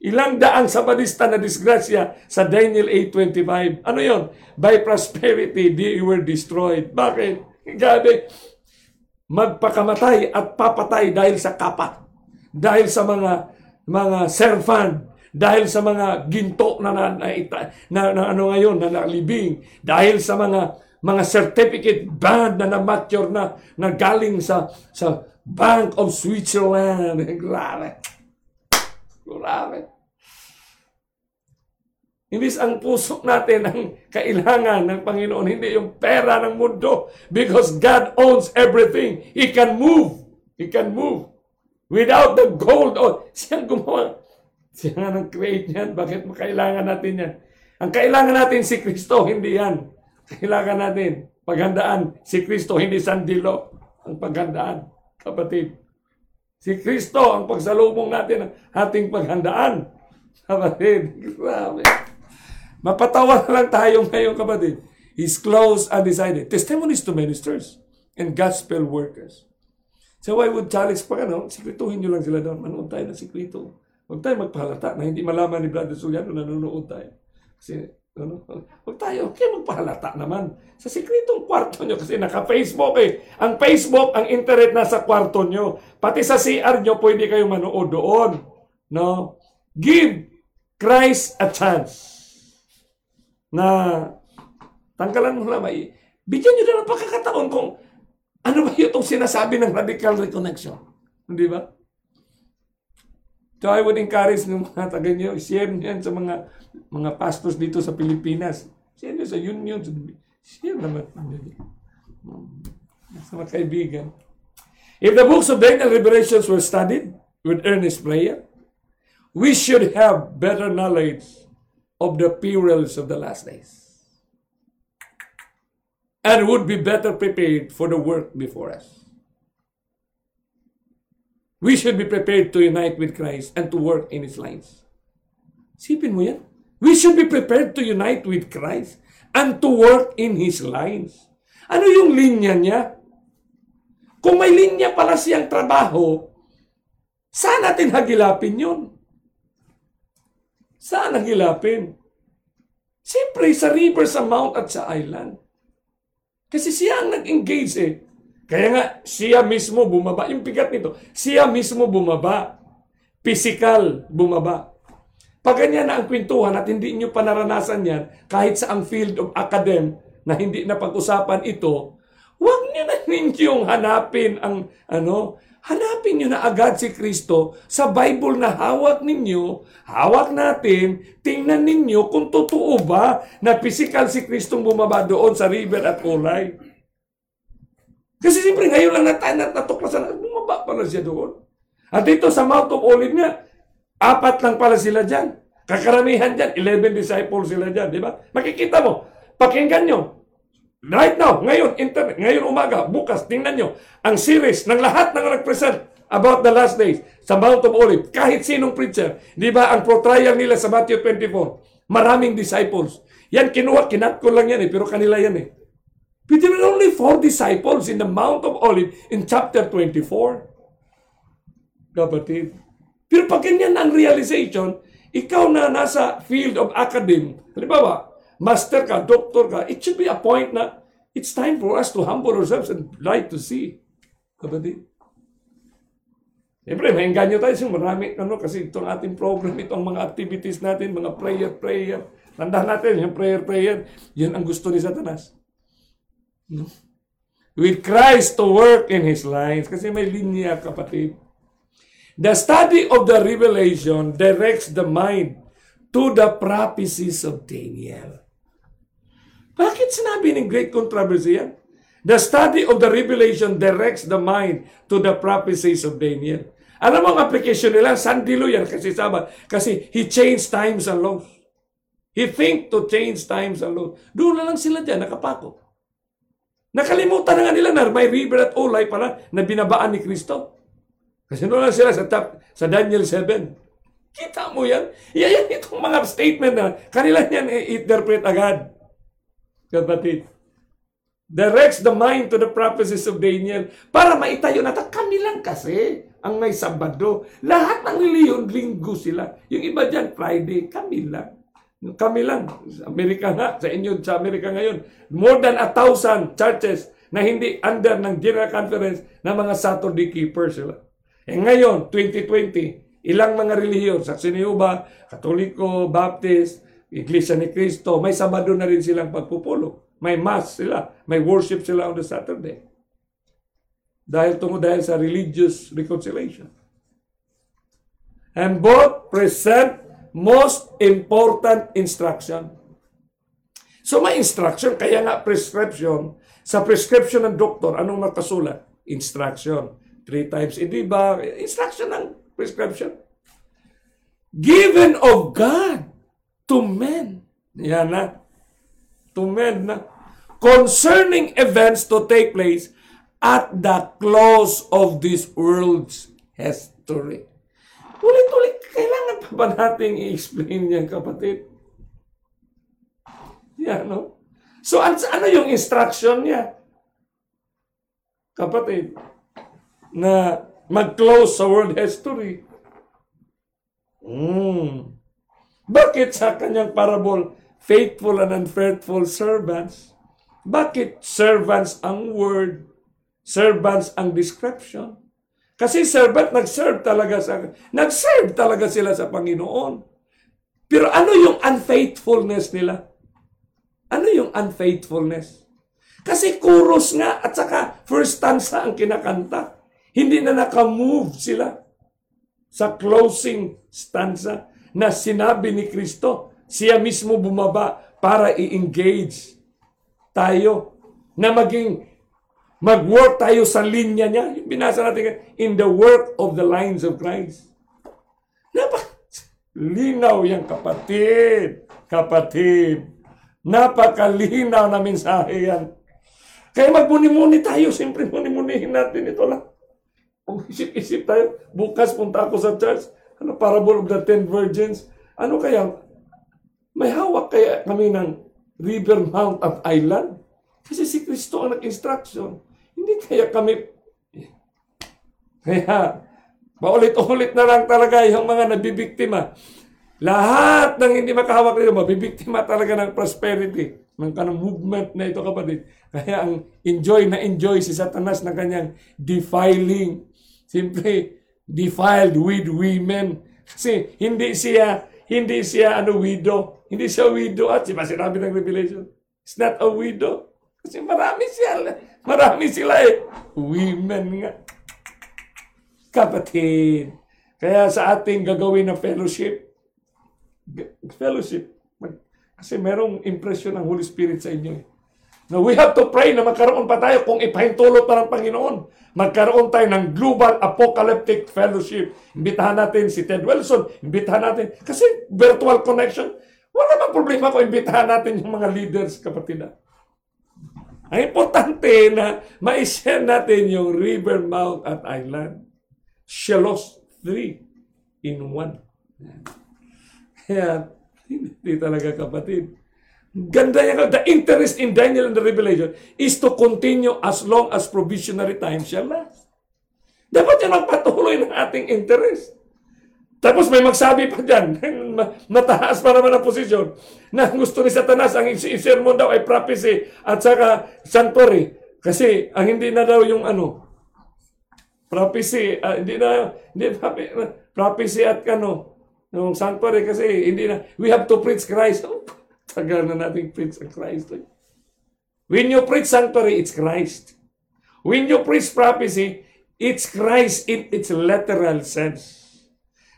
Ilang daang sabadista na disgrasya sa Daniel 8:25. Ano yon? By prosperity they were destroyed. Bakit? Grabe. Magpakamatay at papatay dahil sa kapat. Dahil sa mga servant. Dahil sa mga ginto na ano ngayon, na nakalibing. Dahil sa mga certificate band na mature na galing sa Bank of Switzerland. Grabe. Grabe. Imbis ang puso natin ang kailangan ng Panginoon, hindi yung pera ng mundo. Because God owns everything. He can move. He can move. Without the gold. Oh, siyang gumawa. Siya nga nag-create yan. Bakit makailangan natin yan? Ang kailangan natin si Kristo, hindi yan. Kailangan natin paghandaan. Si Kristo, hindi sandilo. Ang paghandaan, kapatid. Si Kristo, ang pagsalubong natin, ang ating paghandaan. Kapatid, grabe. Mapatawa na lang tayo ngayon, kapatid. He's close and decided. Testimonies to ministers and gospel workers. So I would challenge pa, ano? Sikrituhin nyo lang sila doon. Manood tayo ng sikrito. Huwag tayo magpahalata na hindi malaman ni Brother Sulyano na nanonood tayo. Kasi, ano? Huwag tayo, kaya magpahalata naman. Sa sikretong kwarto nyo, kasi naka-Facebook eh. Ang Facebook, ang internet nasa kwarto nyo. Pati sa CR nyo, pwede kayo manood doon. No? Give Christ a chance. Na, tanggalan mo naman. Bigyan nyo na ng pagkakataon kung ano ba yung sinasabi ng radical reconnection. Hindi ba? So I would encourage ng mga taga nyo, share nyo yan sa mga pastors dito sa Pilipinas. Share nyo sa union. Share naman. Sa mga kaibigan. If the books of Daniel Revelations were studied with earnest prayer, we should have better knowledge of the perils of the last days and would be better prepared for the work before us. We should be prepared to unite with Christ and to work in His lines. Sipin mo yan? We should be prepared to unite with Christ and to work in His lines. Ano yung linya niya? Kung may linya pala siyang trabaho, saan natin hagilapin yun? Saan hagilapin? Siyempre, sa river, sa mount at sa island. Kasi siya ang nag-engage eh. Kaya nga, siya mismo bumaba. Yung bigat nito, siya mismo bumaba. Physical, bumaba. Pag ganyan na ang kwentuhan at hindi nyo pa naranasan yan, kahit sa ang field of academ na hindi na pag-usapan ito, huwag nyo na ninyong hanapin ang ano, hanapin nyo na agad si Kristo sa Bible na hawak ninyo, hawak natin, tingnan ninyo kung totoo ba na physical si Kristong bumaba doon sa river at Ulai. Kasi siyempre ngayon lang natuklasan na bumaba pala siya doon. At dito sa Mount of Olives niya, 4 lang pala sila dyan. Kakaramihan dyan, 11 disciples sila dyan, di ba? Makikita mo, pakinggan nyo. Right now, ngayon, internet, ngayon umaga, bukas, tingnan nyo, ang series ng lahat ng nag-present about the last days sa Mount of Olives, kahit sinong preacher, di ba, ang pro-trial nila sa Matthew 24, maraming disciples. Yan, kinat ko lang yan eh, pero kanila yan eh. But there were only 4 disciples in the Mount of Olives in chapter 24. Kapatid. Pero pag ganyan ang realization, ikaw na nasa field of academe, halimbawa, master ka, doctor ka, it should be a point na it's time for us to humble ourselves and like to see. Kapatid. Siyempre, mainggan nyo tayo sa marami, ano, kasi itong ating program, itong mga activities natin, mga prayer. Tandaan natin, yung prayer, yun ang gusto ni Satanas. No? With Christ to work in His lines. Kasi may linya, kapatid. The study of the revelation directs the mind to the prophecies of Daniel. Bakit sinabi ng Great Controversy yan? The study of the revelation directs the mind to the prophecies of Daniel. Alam mo ang application nila? Sandilo yan kasi Sabbath. Kasi he changed times and laws. He think to change times and laws. Doon na lang sila dyan, nakapako. Nakalimutan na nga nila na may river at Ulai pala na binabaan ni Kristo. Kasi doon lang sila sa Daniel 7. Kita mo yan? Yan itong mga statement na kanila yan i-interpret agad. Kapatid. Directs the mind to the prophecies of Daniel para maitayo natin. Kanilang kasi ang may Sabado. Lahat ng reliyon, Linggo sila. Yung iba dyan, Friday, kami lang. Amerika nga, sa inyo, sa Amerika ngayon, more than 1,000 churches na hindi under ng General Conference na mga Saturday keepers sila. Eh ngayon, 2020, ilang mga reliyon, Saksi ni Uba, Katoliko, Baptist, Iglesia ni Cristo, may Sabado na rin silang pagpupulong. May mass sila. May worship sila on the Saturday. Dahil sa religious reconciliation. And both present most important instruction. So may instruction, kaya nga prescription. Sa prescription ng doktor, anong nakasulat? Instruction. 3 times. Hindi ba? Instruction ng prescription. Given of God to men. Yan na. To men na. Concerning events to take place at the close of this world's history. Ulit-ulit, kailangan pa ba natin i-explain yan, kapatid? Yan, no? So, ano yung instruction niya? Kapatid, na mag-close sa world history. Bakit sa kanyang parable, faithful and unfaithful servants, bakit servants ang word? Servants ang description? Kasi servant, nag-serve talaga sila sa Panginoon. Pero ano yung unfaithfulness nila? Ano yung unfaithfulness? Kasi chorus nga at saka first stanza ang kinakanta. Hindi na nakamove sila sa closing stanza na sinabi ni Kristo. Siya mismo bumaba para i-engage tayo na maging mag-work tayo sa linya niya. Binasa natin, in the work of the lines of Christ. Napakalinaw yan, kapatid. Kapatid. Napakalinaw na mensahe yan. Kaya magmuni-muni tayo. Siyempre, muni-munihin natin ito lang. Kung isip-isip tayo, bukas punta ako sa church. Ano, parable of the 10 virgins. Ano kaya? May hawak kaya kami ng river, mount of island? Kasi si Kristo ang nag-instruction. Hindi kaya kami... Kaya, paulit-ulit na lang talaga yung mga nabibiktima. Lahat ng hindi makahawak nito, mabibiktima talaga ng prosperity, ng kanang movement na ito, kapatid. Kaya ang enjoy na enjoy si Satanas na kanyang defiling. Simply, defiled with women. Kasi hindi siya widow. Hindi siya widow at siya sinabi ng Revelation. It's not a widow. Kasi marami sila eh. Women nga. Kapatid. Kaya sa ating gagawin na fellowship. Kasi merong impression ng Holy Spirit sa inyo. Now, we have to pray na magkaroon pa tayo kung ipahintulot pa ng Panginoon. Magkaroon tayo ng Global Apocalyptic Fellowship. Imbitahan natin si Ted Wilson. Imbitahan natin. Kasi virtual connection. Wala bang problema kung imbitahan natin yung mga leaders, kapatid na. Ang importante na ma-share natin yung river, mount, at island. Shelos 3 in 1. Kaya, hindi talaga, kapatid. Ganda yan. The interest in Daniel and the Revelation is to continue as long as provisionary time shall last. Dapat yan ang patuloy ng ating interest. Tapos may magsabi pa dyan, mataas pa naman ang posisyon, na gusto ni Satanas ang isermon daw ay prophecy at saka sanctuary. Kasi ang hindi na daw yung prophecy, prophecy at yung sanctuary kasi hindi na, we have to preach Christ. Oh, tagal na natin preach Christ. When you preach sanctuary, it's Christ. When you preach prophecy, It's Christ in its literal sense.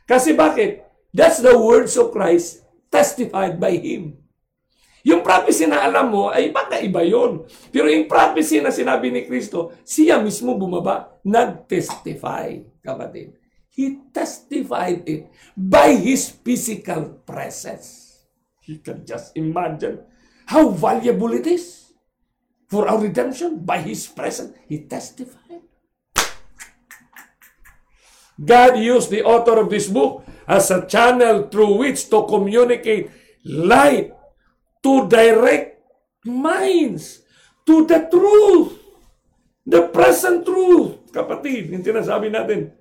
Kasi bakit? That's the words of Christ testified by Him. Yung prophecy na alam mo, ay magkaiba yun. Pero yung prophecy na sinabi ni Kristo, siya mismo bumaba, nag-testify, kapatid. He testified it by His physical presence. You can just imagine how valuable it is for our redemption. By His presence, He testified. God used the author of this book as a channel through which to communicate light, to direct minds to the truth, the present truth. Kapatid, yung tinasabi natin,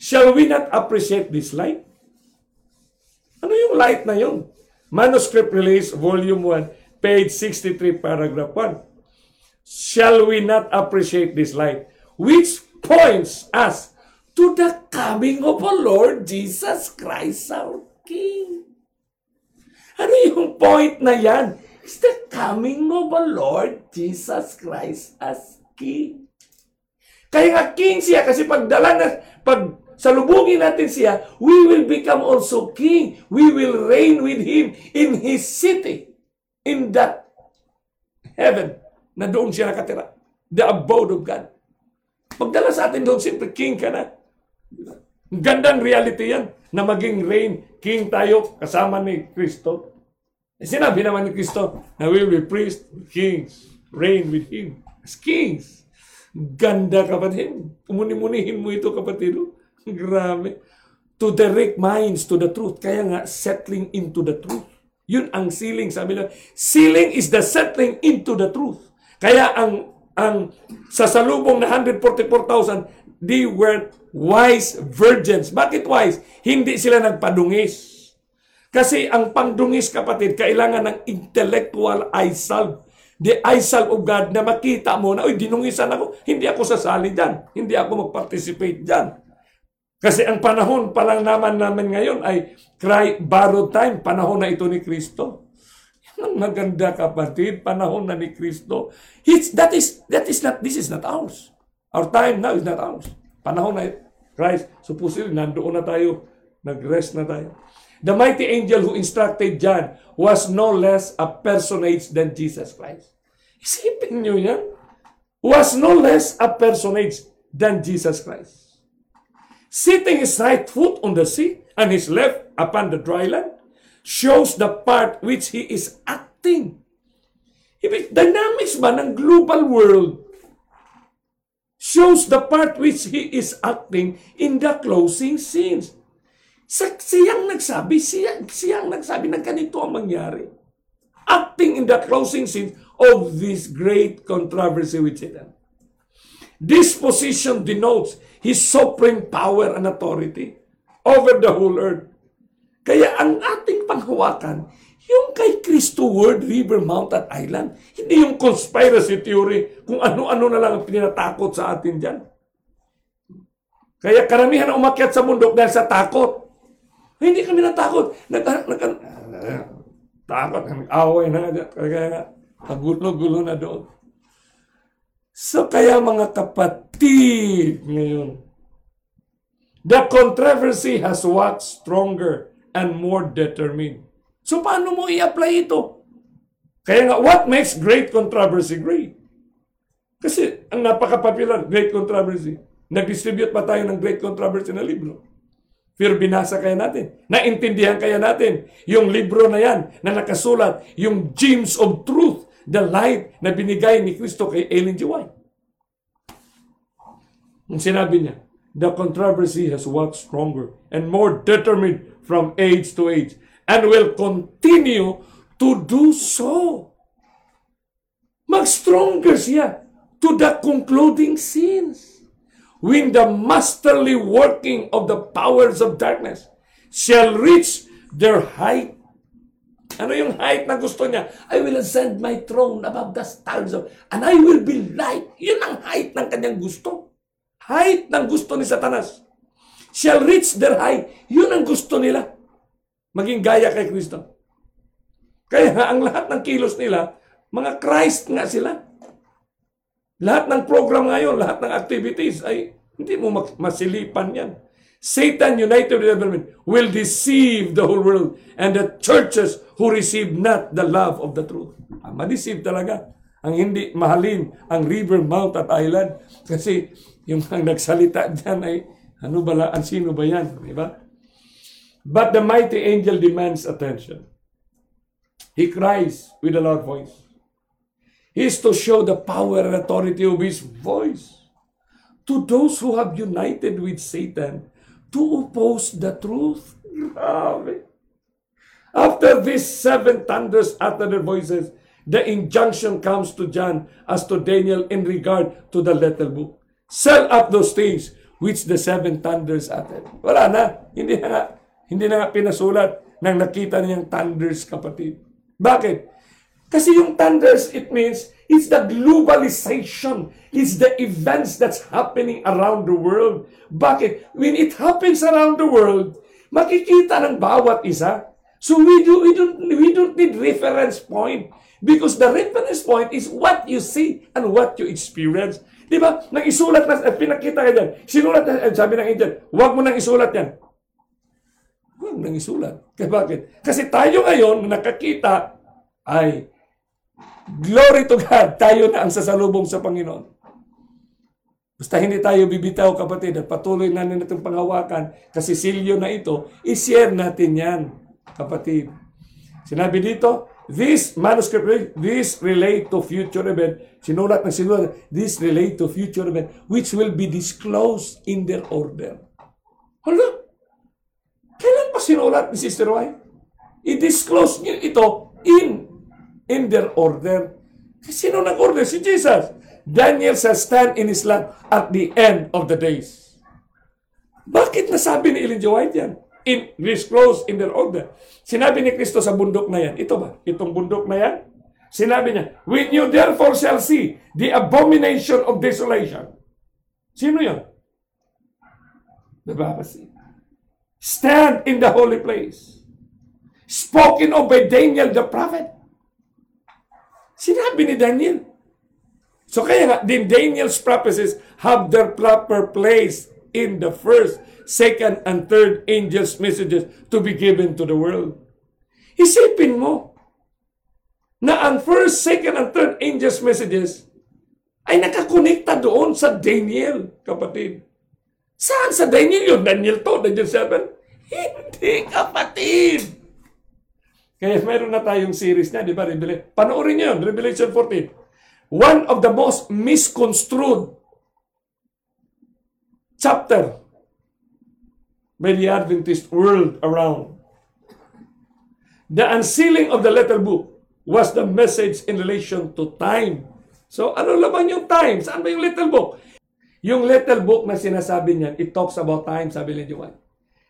shall we not appreciate this light? Ano yung light na yun? Manuscript Release, Volume 1, page 63, paragraph 1. Shall we not appreciate this light, which points us to the coming of our Lord Jesus Christ, our King. Ano yung point na yan? It's the coming of our Lord Jesus Christ as King. Kaya nga King siya, kasi pag salubungin natin siya, we will become also King. We will reign with Him in His city, in that heaven na doon siya nakatira, the abode of God. Pagdala sa atin doon, siyempre King ka na. Gandang reality yan, na maging reign, king tayo, kasama ni Kristo. Sinabi naman ni Kristo, na we will be priests, kings, reign with Him as kings. Ganda, kapatid. Umuni-munihin mo ito, kapatid. Grabe. To direct minds to the truth. Kaya nga, settling into the truth. Yun ang sealing, sabi na. Sealing is the settling into the truth. Kaya ang sasalubong na 144,000, they were wise virgins. Bakit wise? Hindi sila nagpadungis. Kasi ang pangdungis, kapatid, kailangan ng intellectual eye salve. The eye salve of God na makita mo na, uy, dinungisan ako, hindi ako sasali dyan. Hindi ako mag-participate dyan. Kasi ang panahon palang naman namin ngayon ay borrowed time, panahon na ito ni Kristo. Ang maganda, kapatid, panahon na ni Kristo. This is not ours. Our time now is not ours. Panahon na Christ, supposedly nandoon na tayo, nag-rest na tayo. The mighty angel who instructed John was no less a personage than Jesus Christ. Isipin nyo yan? Was no less a personage than Jesus Christ. Sitting his right foot on the sea and his left upon the dry land, shows the part which he is acting. Dynamics ba ng global world shows the part which he is acting in the closing scenes. Siyang nagsabi na ganito ang mangyari. Acting in the closing scenes of this great controversy with Satan. This position denotes his sovereign power and authority over the whole earth. Kaya ang ating panghawakan, yung kay Cristo Word, River, Mount at Island, hindi yung conspiracy theory, kung ano-ano na lang ang pininatakot sa atin dyan. Kaya karamihan na umakyat sa mundo dahil sa takot. Hindi kami natakot. Takot, nag-away na. Kaya nagulo-gulo na doon. So kaya mga kapatid ngayon, the controversy has waxed stronger and more determined. So, paano mo i-apply ito? Kaya nga, what makes great controversy great? Kasi, ang napaka-popular, great controversy. Nag-distribute pa tayo ng great controversy na libro. Pero binasa kaya natin. Naintindihan kaya natin yung libro na yan na nakasulat, yung gems of truth, the light na binigay ni Kristo kay Ellen G. White. Ang sinabi niya, the controversy has waxed stronger and more determined from age to age, and will continue to do so. Mag-stronger siya to the concluding scenes, when the masterly working of the powers of darkness shall reach their height. Ano yung height na gusto niya? I will ascend my throne above the stars, and I will be like. Yun ang height ng kanyang gusto. Height ng gusto ni Satanas. Shall reach their height. Yun ang gusto nila. Maging gaya kay Kristo. Kaya ang lahat ng kilos nila, mga Christ nga sila. Lahat ng program ngayon, lahat ng activities ay Hindi mo masilipan yan. Satan, united with the government, will deceive the whole world and the churches who receive not the love of the truth. Ma-deceive talaga. Ang hindi mahalin ang river, mount at island. Kasi yung ang nagsalita dyan ay ano ba, ang sino ba yan? Diba? But the mighty angel demands attention. He cries with a loud voice. He is to show the power and authority of his voice to those who have united with Satan to oppose the truth. Grabe. After these seven thunders utter their voices, the injunction comes to John as to Daniel in regard to the little book. Sell up those things which the seven thunders utter. Wala na. Hindi na nga pinasulat nang nakita niyang thunders, kapatid. Bakit? Kasi yung thunders, it means it's the globalization. It's the events that's happening around the world. Bakit? When it happens around the world, makikita ng bawat isa. So we don't need reference point, because the reference point is what you see and what you experience. Diba? Nang isulat na, pinakita ka dyan. Sinulat na, sabi ng angel, huwag mo nang isulat yan. Huwag nang isulat. Kaya bakit? Kasi tayo ngayon, nakakita, ay, glory to God, tayo na ang sasalubong sa Panginoon. Basta hindi tayo bibitaw, kapatid, at patuloy na natin panghawakan, kasi silyo na ito, i-share natin yan, kapatid. Sinabi dito, this manuscript release, this relate to future event. Sinulat, this relate to future event, which will be disclosed in their order. Hala? Kailan pa sinulat ni Sister White? I-disclose niyo ito in their order. Sino nag-order? Si Jesus. Daniel shall stand in his land at the end of the days. Bakit nasabi ni Ellen G. White yan? In disclosed in their order. Sinabi ni Kristo sa bundok na yan. Ito ba? Itong bundok na yan? Sinabi niya, when you therefore shall see the abomination of desolation. Sino yan? Diba? Stand in the holy place. Spoken of by Daniel the prophet. Sinabi ni Daniel. So kaya nga, then Daniel's prophecies have their proper place in the first, second, and third angels' messages to be given to the world. Isipin mo na ang first, second, and third angels' messages ay nakakonekta doon sa Daniel, kapatid. Saan sa Daniel yun? Daniel 2, Daniel 7? Hindi, kapatid! Kaya meron na tayong series na, di ba? Panoorin niyo yun, Revelation 14. One of the most misconstrued chapter by the Adventist world around. The unsealing of the letter book was the message in relation to time. So, ano laman yung time? Saan ba yung little book? Yung little book na sinasabi niyan, it talks about time, sabi ni Juan.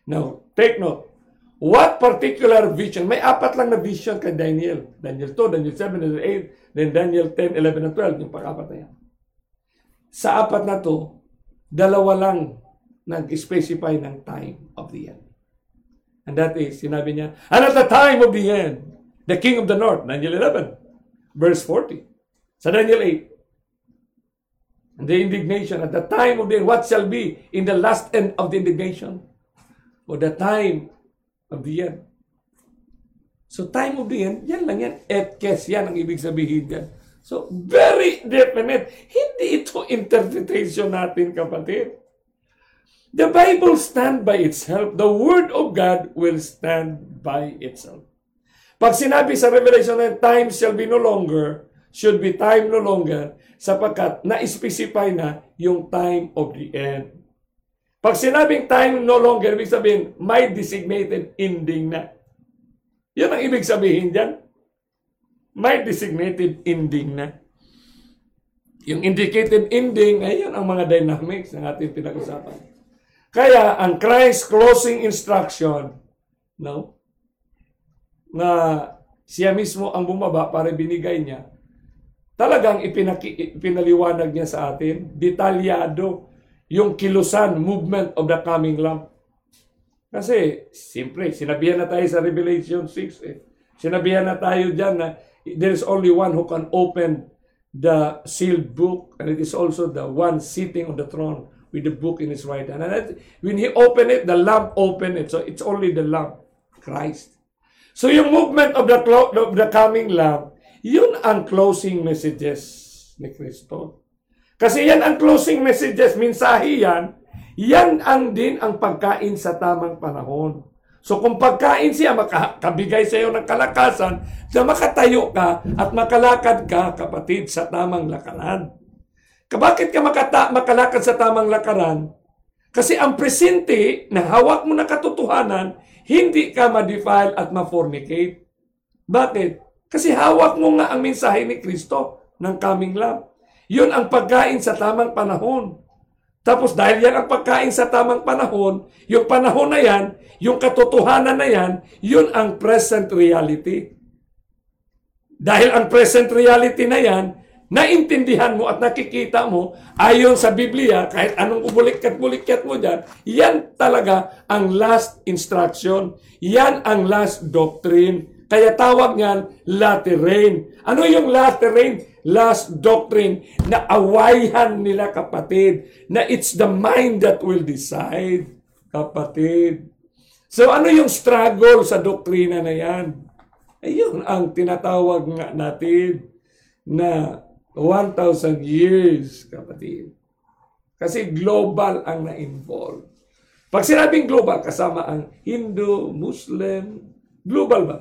Now, take note. What particular vision? May apat lang na vision kay Daniel. Daniel 2, Daniel 7, Daniel 8, then Daniel 10, 11, and 12. Yung pang-apat na yan. Sa apat na to, dalawa lang nag-specify ng time of the end. And that is, sinabi niya, and at the time of the end, the king of the north, Daniel 11, verse 40. Sa Daniel 8, and the indignation, at the time of the end, what shall be in the last end of the indignation? Or the time of the end. So time of the end, yan lang yan. Etkes, yan ang ibig sabihin yan. So, very definite. Hindi ito interpretation natin, kapatid. The Bible stand by itself. The Word of God will stand by itself. Pag sinabi sa Revelation na time shall be no longer, should be time no longer, sapagkat na-specify na yung time of the end. Pag sinabing time no longer, ibig sabihin, may designated ending na. Yan ang ibig sabihin dyan. May designated ending na. Yung indicated ending, ayun ang mga dynamics na ating pinag-usapan. Kaya ang Christ closing instruction, no, na siya mismo ang bumaba para binigay niya, talagang ipinaliwanag niya sa atin, detalyado, yung kilusan, movement of the coming lamp. Kasi, simple, sinabihan na tayo sa Revelation 6, eh. Sinabihan na tayo dyan na, there is only one who can open the sealed book, and it is also the one sitting on the throne with the book in his right hand. And that, when he opened it, the Lamb opened it. So it's only the Lamb, Christ. So yung movement of the coming Lamb, yun ang closing messages ni Kristo. Kasi yan ang closing messages, mensahe yan, yan ang din ang pagkain sa tamang panahon. So kung pagkain siya, makabigay sa iyo ng kalakasan na makatayo ka at makalakad ka, kapatid, sa tamang lakaran. Bakit ka makalakad sa tamang lakaran? Kasi ang presente na hawak mo na katotohanan, hindi ka ma-defile at ma-fornicate. Bakit? Kasi hawak mo nga ang mensahe ni Kristo ng coming love. Yun ang pagkain sa tamang panahon. Tapos dahil yan ang pagkain sa tamang panahon, yung panahon na yan, yung katotohanan na yan, yun ang present reality. Dahil ang present reality na yan, naintindihan mo at nakikita mo, ayon sa Biblia, kahit anong ubulikat-bulikat mo dyan, yan talaga ang last instruction. Yan ang last doctrine. Kaya tawag niyan, latter rain. Ano yung latter rain? Last doctrine na awayhan nila, kapatid, na it's the mind that will decide, kapatid. So ano yung struggle sa doktrina na yan? Ayun ang tinatawag nga natin na 1,000 years, kapatid. Kasi global ang na-involve. Pag sinabing global, kasama ang Hindu, Muslim, global ba?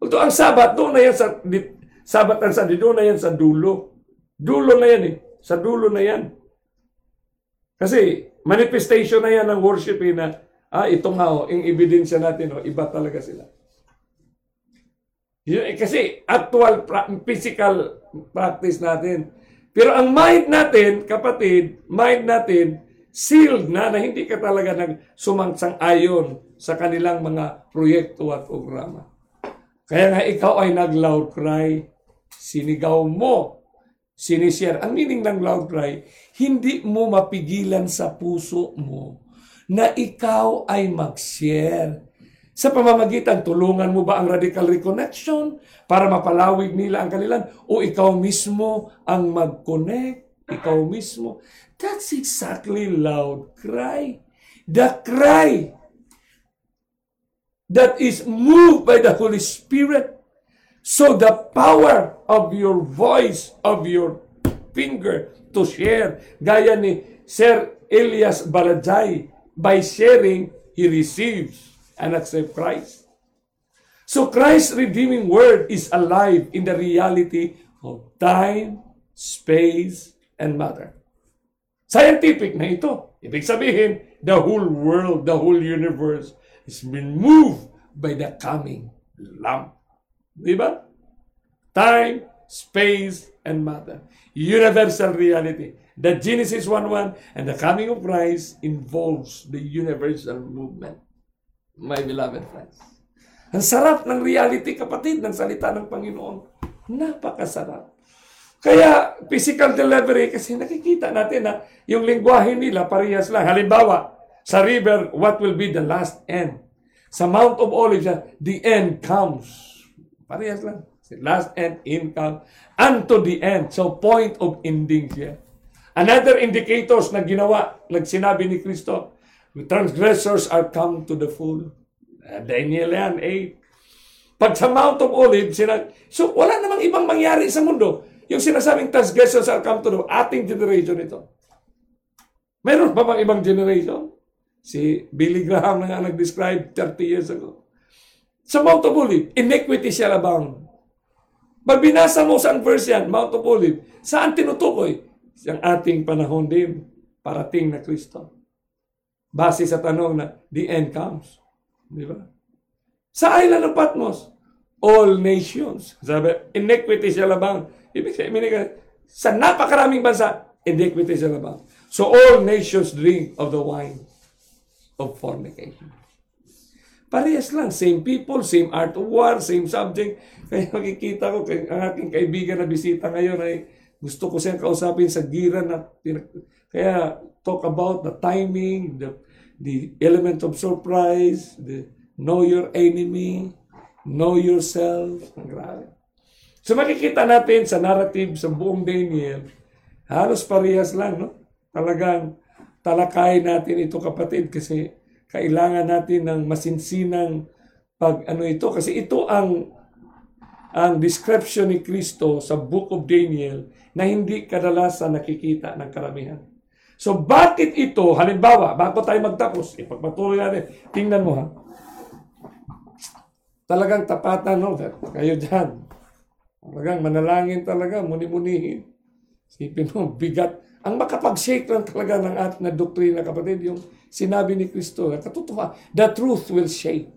Although ang Sabat, doon na yan sa Sabat ang Sunday, doon na yan sa dulo. Dulo na yan eh. Sa dulo na yan. Kasi manifestation na yan ng worship eh, na ito nga yung ebidensya natin, iba talaga sila. Yun, eh, kasi actual physical practice natin. Pero ang mind natin, kapatid, mind natin, sealed na hindi ka talaga sumangsang-ayon sa kanilang mga proyekto at programa. Kaya nga ikaw ay nag-loud cry. Sinigaw mo, sinishare. Ang meaning ng loud cry, hindi mo mapigilan sa puso mo na ikaw ay mag-share. Sa pamamagitan, tulungan mo ba ang radical reconnection para mapalawig nila ang kanilan? O ikaw mismo ang mag-connect? Ikaw mismo? That's exactly loud cry. The cry that is moved by the Holy Spirit. So the power of your voice, of your finger to share, gaya ni Sir Elias Baladjay, by sharing, he receives and accepts Christ. So Christ's redeeming word is alive in the reality of time, space, and matter. Scientific na ito. Ibig sabihin, the whole world, the whole universe, it's been moved by the coming Lamb. Diba? Time, space, and matter. Universal reality. The Genesis 1:1 and the coming of Christ involves the universal movement. My beloved friends. Ang sarap ng reality, kapatid, ng salita ng Panginoon. Napakasarap. Kaya, physical delivery, kasi nakikita natin na yung lingwahe nila, parehas lang. Halimbawa, sa river, what will be the last end? Sa Mount of Olives, the end comes. Parehas lang. Last end, end comes. Unto the end. So, point of ending siya. Another indicators na ginawa, nagsinabi ni Kristo, the transgressors are come to the full. Daniel 8. Pag sa Mount of Olives, so wala namang ibang mangyari sa mundo. Yung sinasabing transgressors are come to the full. Ating generation ito. Meron pa bang ibang generation? Si Billy Graham na nag-describe 30 years ago. Sa Mount of Olives, iniquity shall abound. Pag binasa mo sa verse yan, Mount of Olives, saan tinutukoy? Ang ating panahon din, parating na Kristo. Base sa tanong na, the end comes. Di ba? Sa island ng Patmos, all nations, sabi, iniquity shall abound. Ibig sabihin, sa napakaraming bansa, iniquity shall abound. So all nations drink of the wine of fornication. Parehas lang. Same people, same art of war, same subject. Kaya makikita ko, ang aking kaibigan na bisita ngayon ay gusto ko siyang kausapin sa gira na kaya talk about the timing, the element of surprise, the know your enemy, know yourself. Ang grabe. So makikita natin sa narrative sa buong Daniel, halos parehas lang, no? Talagang talakayin natin ito, kapatid, kasi kailangan natin ng masinsinang ito, kasi ito ang description ni Kristo sa Book of Daniel na hindi kadalasan nakikita ng karamihan. So bakit ito, halimbawa, bago tayo magtapos, ipagpatuloy natin, tingnan mo ha. Talagang tapatan, no? Kayo dyan. Talagang manalangin talaga, muni-munihin. Sipin mo, bigat. Ang makapag-shake lang talaga ng ating na doktrina, kapatid, yung sinabi ni Kristo, katutuwa, the truth will shake.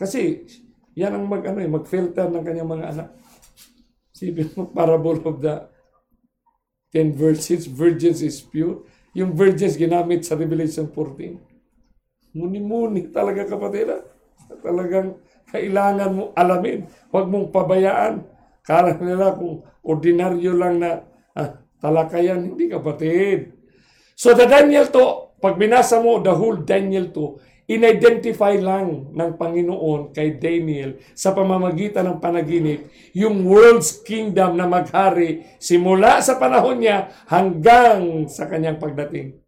Kasi yan ang mag-filter ng kanyang mga anak. Sipin mo, parable of the 10 virgins, virgins is pure. Yung virgins ginamit sa Revelation 14. Muni-muni talaga, kapatid, ha? Talagang kailangan mo alamin. Huwag mong pabayaan. Kala nila kung ordinaryo lang na talakayan. Hindi, kapatid. So the Daniel 2, pag binasa mo the whole Daniel 2, in-identify lang ng Panginoon kay Daniel sa pamamagitan ng panaginip yung world's kingdom na maghari simula sa panahon niya hanggang sa kanyang pagdating.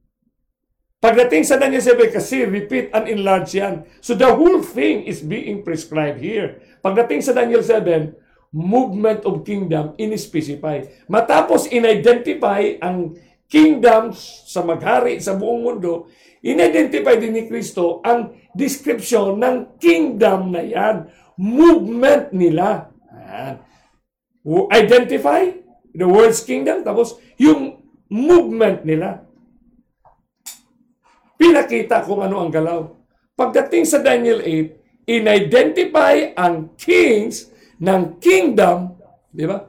Pagdating sa Daniel 7, kasi repeat and enlarge yan. So the whole thing is being prescribed here. Pagdating sa Daniel 7, movement of kingdom in-specify. Matapos in-identify ang kingdom sa maghari sa buong mundo, in-identify din ni Kristo ang description ng kingdom na yan. Movement nila. Identify the world's kingdom, tapos yung movement nila. Pinakita kung ano ang galaw. Pagdating sa Daniel 8, in-identify ang kings ng kingdom, di ba?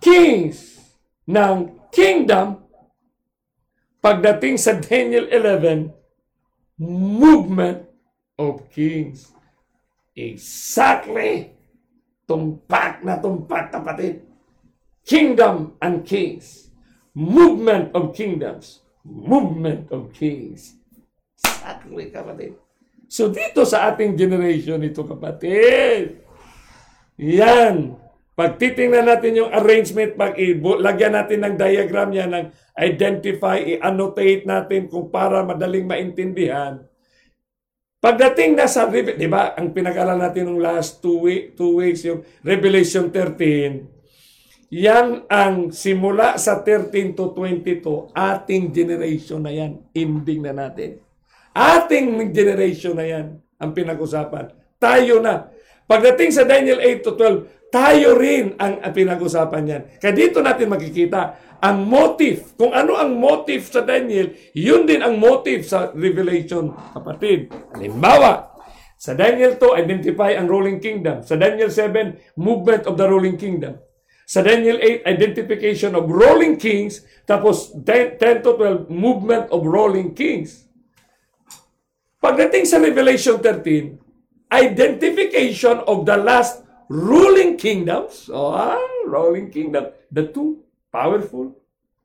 Kings ng kingdom. Pagdating sa Daniel 11, movement of kings. Exactly. Tumpak na tumpak, kapatid. Kingdom and kings. Movement of kingdoms. Movement of kings. Exactly, kapatid. So dito sa ating generation ito, kapatid, yan. Pag titingnan natin yung arrangement, pag lagyan natin ng diagram yan, ng identify, i-annotate natin kung para madaling maintindihan. Pagdating na sa, di ba, ang pinag-aral natin ng last two weeks, yung Revelation 13, yan ang simula sa 13 to 22, ating generation na yan. Ending na natin. Ating generation na yan ang pinag-usapan. Tayo na. Pagdating sa Daniel 8 to 12, tayo rin ang pinag-usapan niyan. Kaya dito natin makikita ang motive. Kung ano ang motive sa Daniel, yun din ang motive sa Revelation, kapatid. Halimbawa, sa Daniel 2, identify ang ruling kingdom. Sa Daniel 7, movement of the ruling kingdom. Sa Daniel 8, identification of ruling kings. Tapos 10 to 12, movement of ruling kings. Pagdating sa Revelation 13, identification of the last ruling kingdoms. Ruling kingdom. The two powerful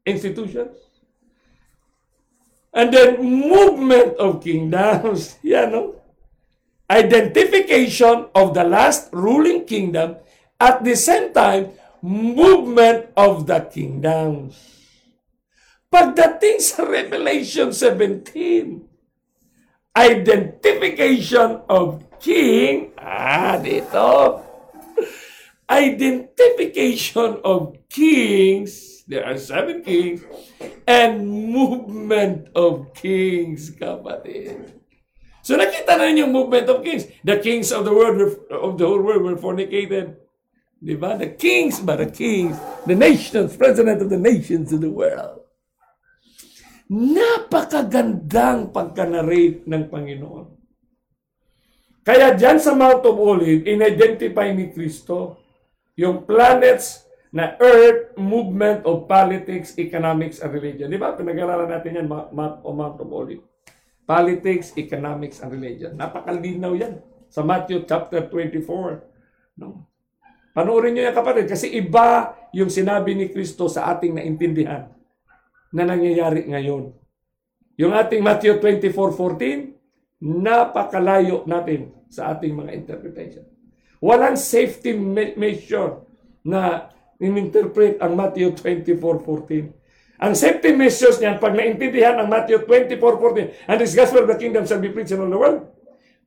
institutions. And then movement of kingdoms. Yeah, no? Identification of the last ruling kingdom. At the same time, movement of the kingdoms. Pagdating sa Revelation 17, identification of king, dito. Identification of kings. There are 7 kings. And movement of kings, kapatid. So nakita na rin yung movement of kings. The kings of the world, of the whole world were fornicated. Diba? The kings, the nations, president of the nations of the world. Napakagandang pagka-narrate ng Panginoon. Kaya dyan sa Mount of Olives, in-identify ni Kristo yung planets na earth, movement of politics, economics, and religion. Di ba? Pinag-aralan natin yan, Mount of Olives. Politics, economics, and religion. Napakalinaw yan sa Matthew chapter 24. No? Panoorin nyo yan, kapatid, kasi iba yung sinabi ni Kristo sa ating naintindihan na nangyayari ngayon. Yung ating Matthew 24:14, napakalayo natin sa ating mga interpretation. Walang safety measure na ininterpret ang Matthew 24:14. Ang safety measures niyan, pag naintindihan ang Matthew 24:14, and this gospel of the kingdom shall be preached in all the world,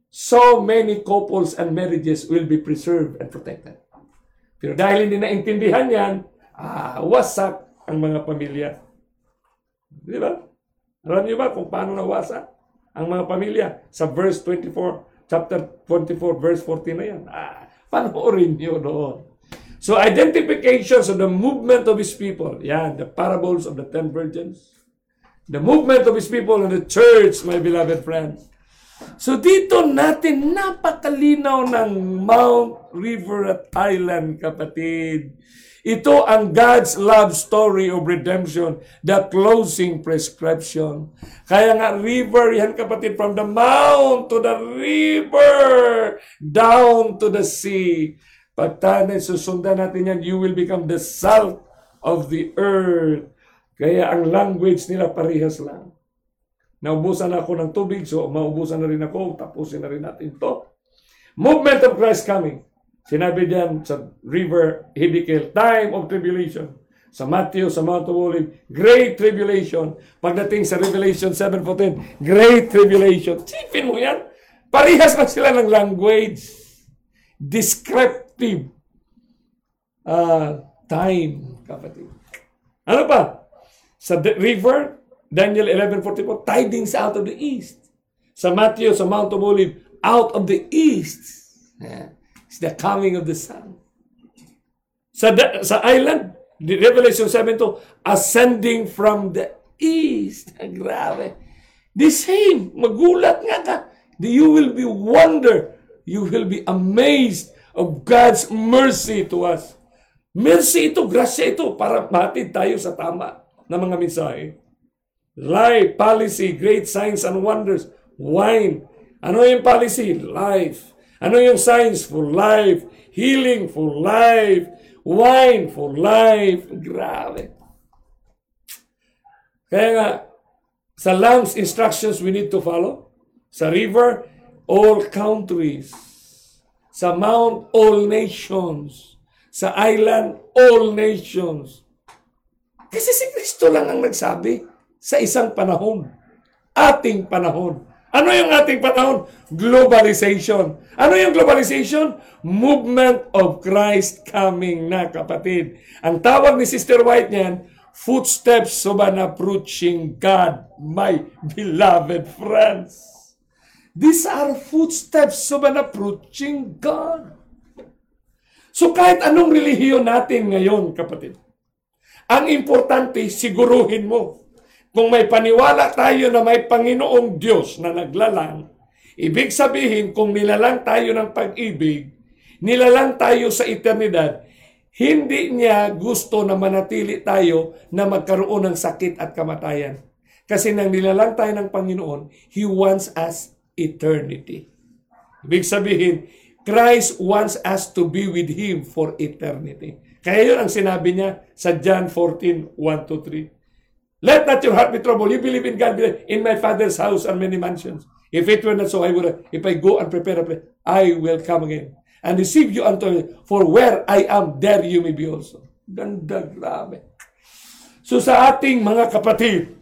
so many couples and marriages will be preserved and protected. Pero dahil hindi naintindihan yan, wasak ang mga pamilya. Di ba? Alam niyo ba kung paano nawasak ang mga pamilya? Sa verse 24, chapter 24, verse 14 na yan. Panoorin niyo doon. So, identifications of the movement of His people. Yeah, the parables of the 10 virgins. The movement of His people in the church, my beloved friends. So, dito natin napakalinaw ng Mount River at Island, kapatid. Ito ang God's love story of redemption, the closing prescription. Kaya nga, river, yan kapatid, from the mount to the river, down to the sea. Pagtanay, susundan natin yan, you will become the salt of the earth. Kaya ang language nila parehas lang. Naubusan ako ng tubig, so maubusan na rin ako, tapusin na rin natin to. Movement of Christ coming. Sinabi diyan sa river Hiddekel, time of tribulation. Sa Matthew, sa Mount of Olives, great tribulation. Pagdating sa Revelation 7:14, great tribulation. Sipin mo yan. Parehas na sila ng language. Descript time, kapatid. Ano pa? Sa river, Daniel 11:44, tidings out of the east. Sa Matthew, sa Mount of Olives, out of the east. Yeah. It's the coming of the sun. Sa island, Revelation 7:2, ascending from the east. Grabe. The same. Magulat nga ka. You will be wonder. You will be amazed of God's mercy to us. Mercy ito, grasya ito, para mahatid tayo sa tama na mga mensahe. Life, policy, great signs and wonders, wine. Ano yung policy? Life. Ano yung signs? For life. Healing for life. Wine for life. Grabe. Kaya nga, sa lamb's instructions we need to follow. Sa river, all countries. Sa mount, all nations. Sa island, all nations. Kasi si Kristo lang ang nagsabi sa isang panahon. Ating panahon. Ano yung ating panahon? Globalization. Ano yung globalization? Movement of Christ coming na, kapatid. Ang tawag ni Sister White niyan, footsteps of an approaching God, my beloved friends. These are footsteps of an approaching God. So kahit anong relihiyon natin ngayon, kapatid, ang importante, siguruhin mo. Kung may paniwala tayo na may Panginoong Diyos na naglalang, ibig sabihin kung nilalang tayo ng pag-ibig, nilalang tayo sa eternidad, hindi niya gusto na manatili tayo na magkaroon ng sakit at kamatayan. Kasi nang nilalang tayo ng Panginoon, He wants us eternity. Ibig sabihin, Christ wants us to be with Him for eternity. Kaya yun ang sinabi niya sa John 14:1-3. Let not your heart be troubled. You believe in God. In my Father's house are many mansions. If it were not so, I would. If I go and prepare a place, I will come again and receive you unto me. For where I am, there you may be also. Ganda, grabe. So sa ating mga kapatid,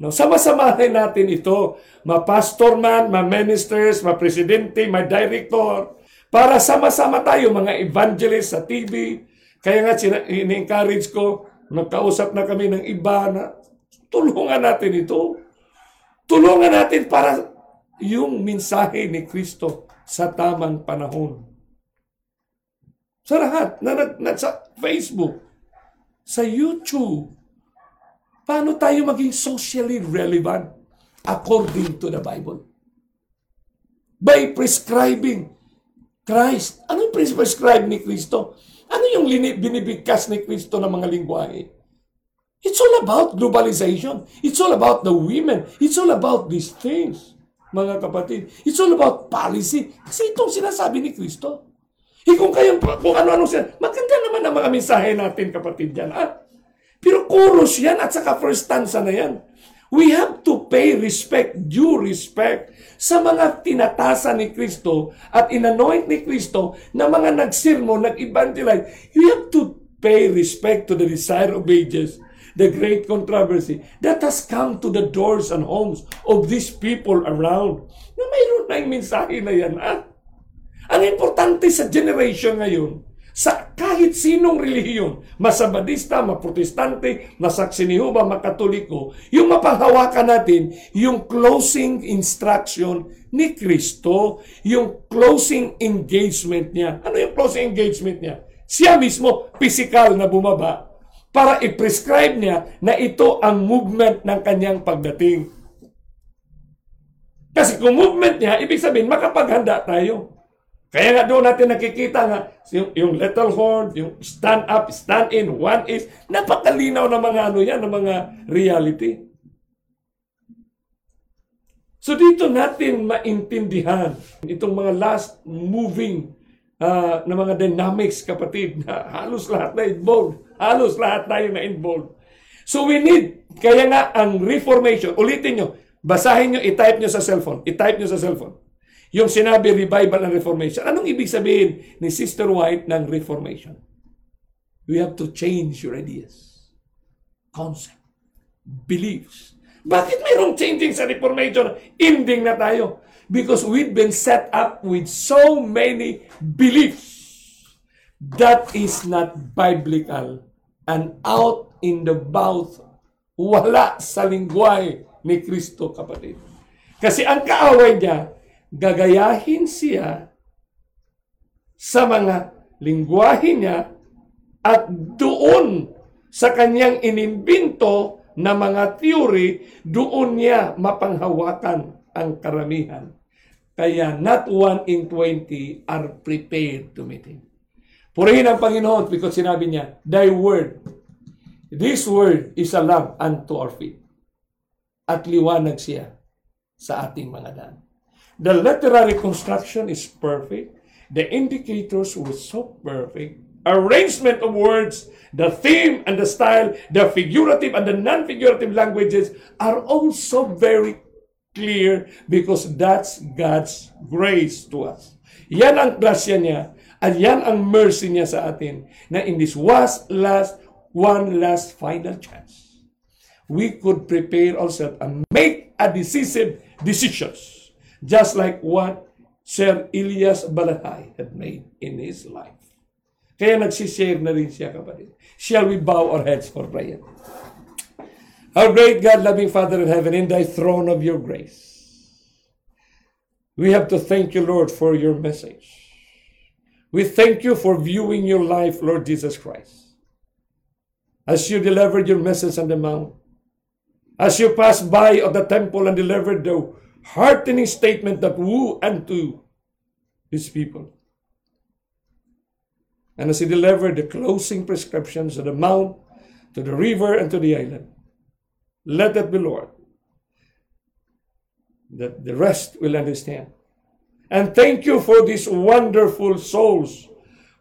no, sama-samahin natin ito, ma-pastor man, ma-ministers, ma-presidente, ma-director, para sama-sama tayo, mga evangelists sa TV. Kaya nga, in-encourage ko, nagkausap na kami ng iba na tulungan natin ito. Tulungan natin para yung mensahe ni Kristo sa tamang panahon. Sa lahat, na sa Facebook, sa YouTube, paano tayo maging socially relevant according to the Bible? By prescribing Christ. Ano yung prescribe ni Kristo? Ano yung binibigkas ni Kristo ng mga lingwahe? It's all about globalization. It's all about the women. It's all about these things, mga kapatid. It's all about policy. Kasi itong sinasabi ni Kristo. Kung ano-ano sila, maganda naman ang mga mensahe natin, kapatid, yan. Pero chorus yan at saka first stanza na yan. We have to pay respect, due respect sa mga tinatasa ni Kristo at inanoint ni Kristo na mga nagsirmo, nag-evangelize. You have to pay respect to the Desire of Ages the Great Controversy that has come to the doors and homes of these people around. Na mayroon na yung mensahe na yan, ha? Ang importante sa generation ngayon, sa kahit sinong relihiyon, masabadista, maprotestante, masaksinihuba, makatoliko, yung mapanghawakan natin, yung closing instruction ni Kristo, yung closing engagement niya. Ano yung closing engagement niya? Siya mismo, physical na bumaba para i-prescribe niya na ito ang movement ng kanyang pagdating. Kasi kung movement niya, ibig sabihin, makapaghanda tayo. Kaya nga doon natin nakikita nga, yung little horn, yung stand up, stand in, one is, napakalinaw na mga ano yan, na mga reality. So dito natin maintindihan itong mga last moving na mga dynamics, kapatid, na halos lahat na involved. Halos lahat tayo na involved. So we need, kaya nga ang reformation, ulitin nyo, basahin nyo, itype nyo sa cellphone. Yung sinabi, revival and reformation. Anong ibig sabihin ni Sister White ng reformation? You have to change your ideas, concept, beliefs. Bakit mayroong changing sa reformation? Ending na tayo. Because we've been set up with so many beliefs that is not biblical and out in the mouth, wala sa lingway ni Kristo, kapatid. Kasi ang kaaway niya, gagayahin siya sa mga lingwahe niya at doon sa kanyang inimbento na mga theory, doon niya mapanghawakan ang karamihan. Kaya not 1 in 20 are prepared to meet him. Purihin ang Panginoon because sinabi niya, thy word, this word is a lamp unto our feet. At liwanag siya sa ating mga daan. The literary construction is perfect. The indicators were so perfect. Arrangement of words, the theme and the style, the figurative and the non-figurative languages are also very clear because that's God's grace to us. Yan ang grasya niya at yan ang mercy niya sa atin na in this one last final chance, we could prepare ourselves and make a decisive decisions. Just like what Sir Elias Baladjay had made in his life. Kaya nagsishare na rin siya, kapatid. Shall we bow our heads for prayer? Our great God, loving Father in heaven, in thy throne of your grace, we have to thank you, Lord, for your message. We thank you for viewing your life, Lord Jesus Christ. As you delivered your message on the mount, as you passed by of the temple and delivered the heartening statement that woo unto his people. And as he delivered the closing prescriptions to the mount, to the river, and to the island, let it be, Lord, that the rest will understand. And thank you for these wonderful souls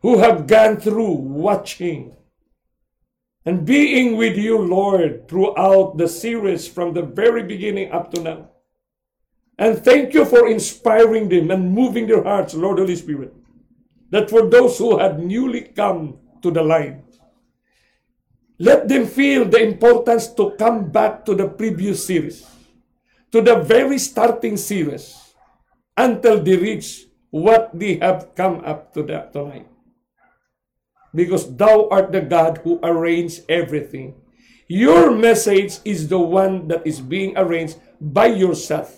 who have gone through watching and being with you, Lord, throughout the series from the very beginning up to now. And thank you for inspiring them and moving their hearts, Lord Holy Spirit, that for those who have newly come to the line, let them feel the importance to come back to the previous series, to the very starting series, until they reach what they have come up to that tonight. Because thou art the God who arranges everything. Your message is the one that is being arranged by yourself.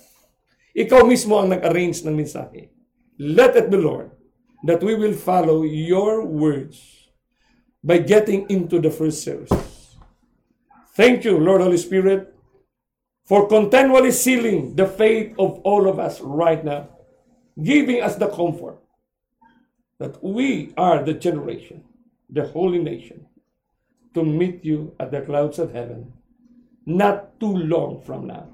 Ikaw mismo ang nag-arrange ng mensahe. Let it be, Lord, that we will follow your words by getting into the first service. Thank you, Lord Holy Spirit, for continually sealing the faith of all of us right now, giving us the comfort that we are the generation, the holy nation, to meet you at the clouds of heaven not too long from now.